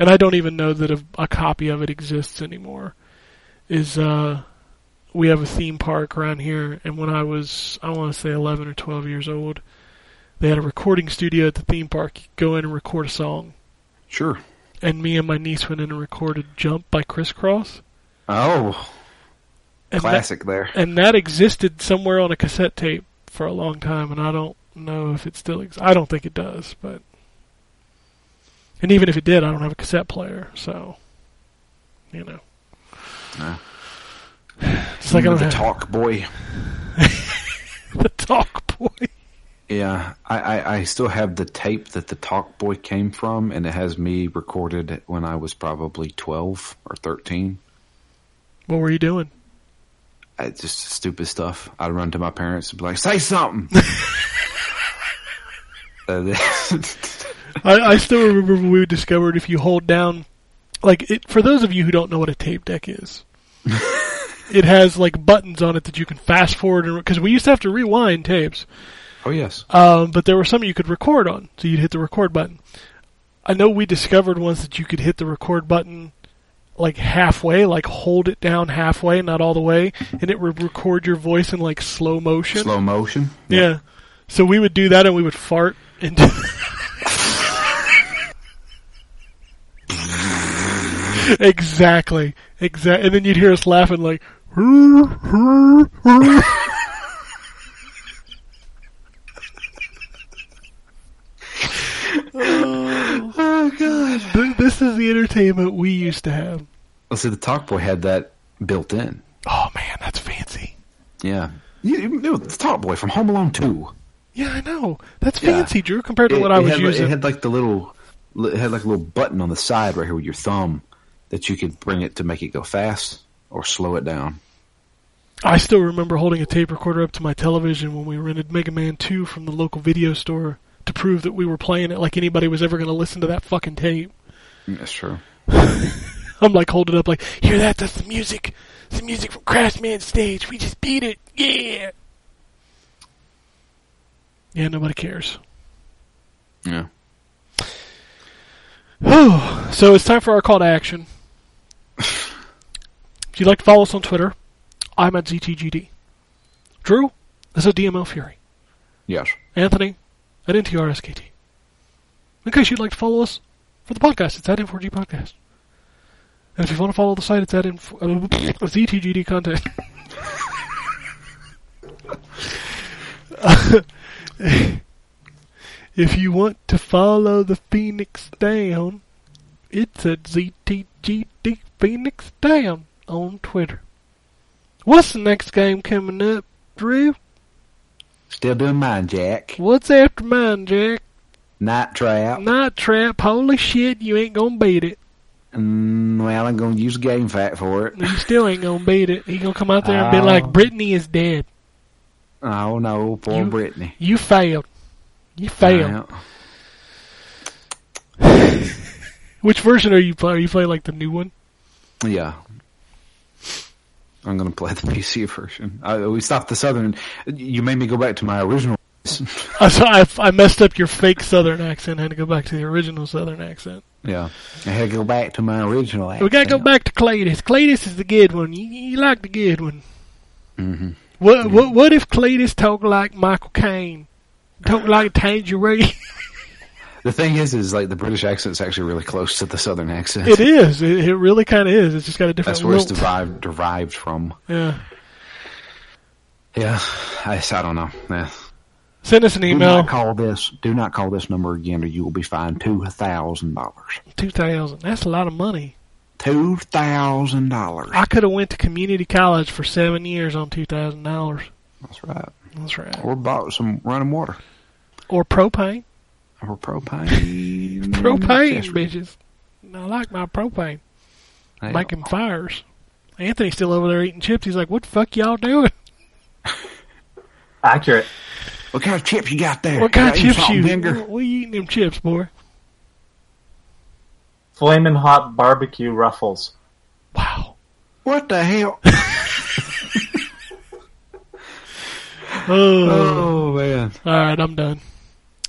and I don't even know that a, a copy of it exists anymore. Is uh. We have a theme park around here, and when I was, I want to say eleven or twelve years old, they had a recording studio at the theme park. You'd go in and record a song. Sure. And me and my niece went in and recorded Jump by Criss Cross. Oh. And classic that, there. And that existed somewhere on a cassette tape for a long time, and I don't know if it still exists. I don't think it does, but... And even if it did, I don't have a cassette player, so... You know. No. It's like the have... talk boy. The talk boy. Yeah, I, I, I still have the tape that the talk boy came from, and it has me recorded when I was probably twelve or thirteen. What were you doing? I, just stupid stuff. I'd run to my parents and be like, "Say something." uh, I, I still remember when we discovered if you hold down, like it, for those of you who don't know what a tape deck is. It has like buttons on it that you can fast forward, because we used to have to rewind tapes. Oh yes. Um, but there were some you could record on, so you'd hit the record button. I know we discovered once that you could hit the record button like halfway, like hold it down halfway, not all the way, and it would record your voice in like slow motion. Slow motion. Yeah. yeah. So we would do that, and we would fart into. exactly. Exactly. And then you'd hear us laughing like. uh, This is the entertainment we used to have. Let's see, the Talkboy had that built in. Oh, man, that's fancy. Yeah. You, you know, the Talkboy from Home Alone two. Yeah, I know. That's yeah. fancy, Drew, compared to it, what I was had, using. It had like the little, it had like a little button on the side right here with your thumb that you could bring it to make it go fast or slow it down. I still remember holding a tape recorder up to my television when we rented Mega Man two from the local video store to prove that we were playing it like anybody was ever going to listen to that fucking tape. That's true. I'm like holding up like, hear that? That's the music. It's the music from Crash Man Stage. We just beat it. Yeah. Yeah, nobody cares. Yeah. Whew. So it's time for our call to action. If you'd like to follow us on Twitter, I'm at Z T G D. Drew, this is D M L Fury. Yes. Anthony, at N T R S K T. In case you'd like to follow us for the podcast, it's at N four G Podcast. And if you want to follow the site, it's at info- uh, Z T G D Content. uh, if you want to follow the Phoenix Down, it's at Z T G D Phoenix Down on Twitter. What's the next game coming up, Drew? Still doing mine, Jack. What's after mine, Jack? Night Trap. Night Trap. Holy shit, you ain't gonna beat it. Mm, well, I'm gonna use GameFAQ for it. You still ain't gonna beat it. He gonna come out there and be oh. like, Brittany is dead. Oh no, poor you, Brittany. You failed. You failed. Which version are you playing? Are you playing like the new one? Yeah. I'm going to play the P C version. I, we stopped the Southern. You made me go back to my original. I, so I, I messed up your fake Southern accent. I had to go back to the original Southern accent. Yeah. I had to go back to my original accent. We got to go back to Cletus. Cletus is the good one. You, you like the good one. Mm-hmm. What, yeah. what, what if Cletus talked like Michael Caine? Talked like Tangerine? The thing is, is like the British accent's actually really close to the Southern accent. It is. It, it really kind of is. It's just got a different. That's where lilt. It's derived, derived from. Yeah. Yeah. I, I don't know. Yeah. Send us an email. Do not call this. Do not call this number again, or you will be fined two thousand dollars. Two thousand. That's a lot of money. Two thousand dollars. I could have went to community college for seven years on two thousand dollars. That's right. That's right. Or bought some running water. Or propane. Or propane. Propane, bitches. I like my propane. Hell. Making fires. Anthony's still over there eating chips. He's like, what the fuck y'all doing? Accurate. What kind of chips you got there? What kind of chips you got? What are you eating them chips, boy? Flamin' Hot Barbecue Ruffles. Wow. What the hell? oh. oh, man. All right, I'm done.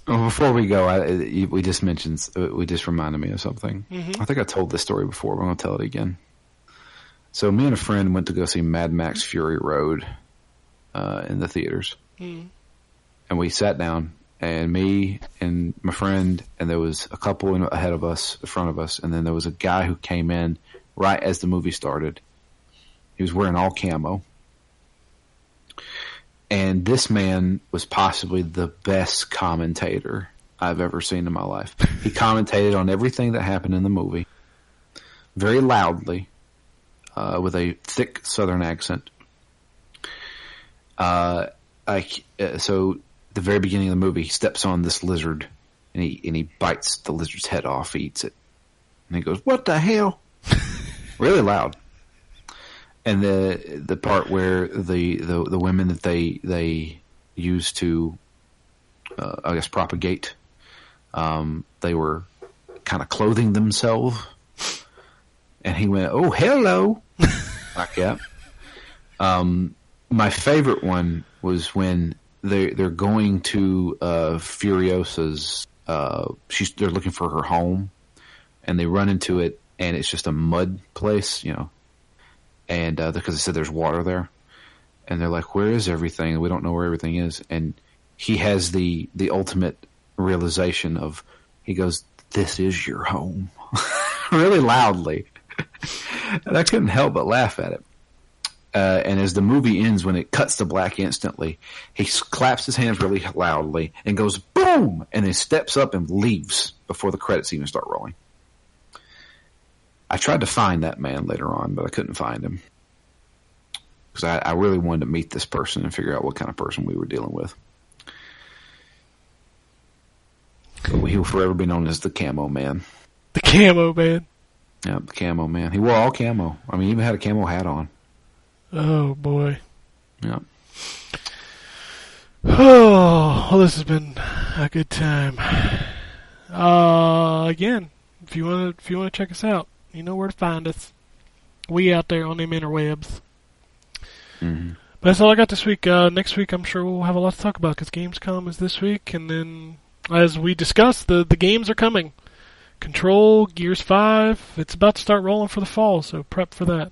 Before we go, I, we just mentioned, we just reminded me of something. Mm-hmm. I think I told this story before, but I'm going to tell it again. So me and a friend went to go see Mad Max Fury Road uh, in the theaters. Mm. And we sat down, and me and my friend, and there was a couple in, ahead of us, in front of us, and then there was a guy who came in right as the movie started. He was wearing all camo. And this man was possibly the best commentator I've ever seen in my life. He commentated on everything that happened in the movie very loudly, uh, with a thick Southern accent. Uh, I, uh, so at the very beginning of the movie, he steps on this lizard and he, and he bites the lizard's head off, he eats it. And he goes, "What the hell?" Really loud. And the the part where the, the, the women that they they use to, uh, I guess, propagate, um, they were kind of clothing themselves. And he went, "Oh, hello." Like that. Um, my favorite one was when they're, they're going to uh, Furiosa's, uh, she's, they're looking for her home. And they run into it, and it's just a mud place, you know. And uh, because I said there's water there, and they're like, "Where is everything? We don't know where everything is." And he has the the ultimate realization of, he goes, "This is your home," really loudly, and I couldn't help but laugh at it. Uh, and as the movie ends, when it cuts to black instantly, he claps his hands really loudly and goes boom, and then steps up and leaves before the credits even start rolling. I tried to find that man later on, but I couldn't find him. Because I, I really wanted to meet this person and figure out what kind of person we were dealing with. But he will forever be known as the Camo Man. The Camo Man? Yeah, the Camo Man. He wore all camo. I mean, he even had a camo hat on. Oh, boy. Yeah. Oh, well, this has been a good time. Uh, again, if you want to, if you want to check us out, you know where to find us. We out there on them interwebs. Mm-hmm. But that's all I got this week. Uh, next week, I'm sure we'll have a lot to talk about because Gamescom is this week, and then as we discussed, the the games are coming. Control, Gears five, it's about to start rolling for the fall, so prep for that.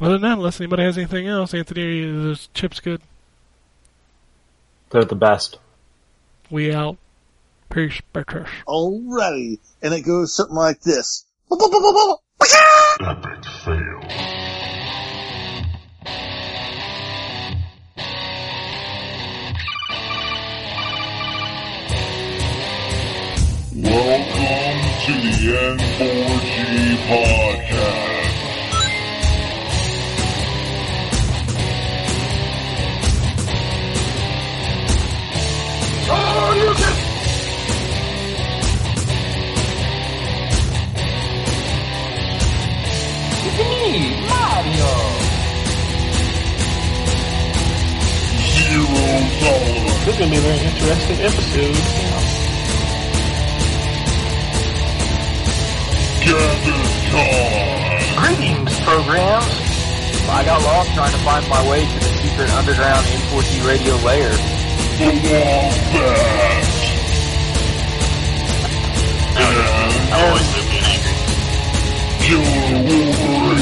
Other than that, unless anybody has anything else, Anthony, is Chip's good? They're the best. We out. Peace, bitches. Alrighty. And it goes something like this. Epic fail. Welcome to the N four G podcast. Oh, you can... It's me, Mario. Zero dollars. This is going to be a very interesting episode. Greetings, programs! I got lost trying to find my way to the secret underground N four G radio layer. The Wombat! And... I always have been angry. Killer Wolverine!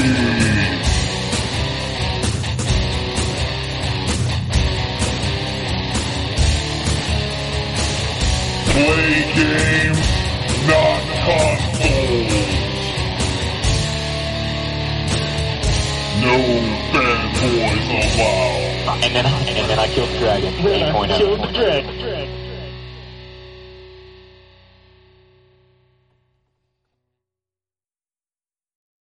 Play games, not consoles! No bad boys allowed. And then, and then I killed the dragon. Then I killed the dragon.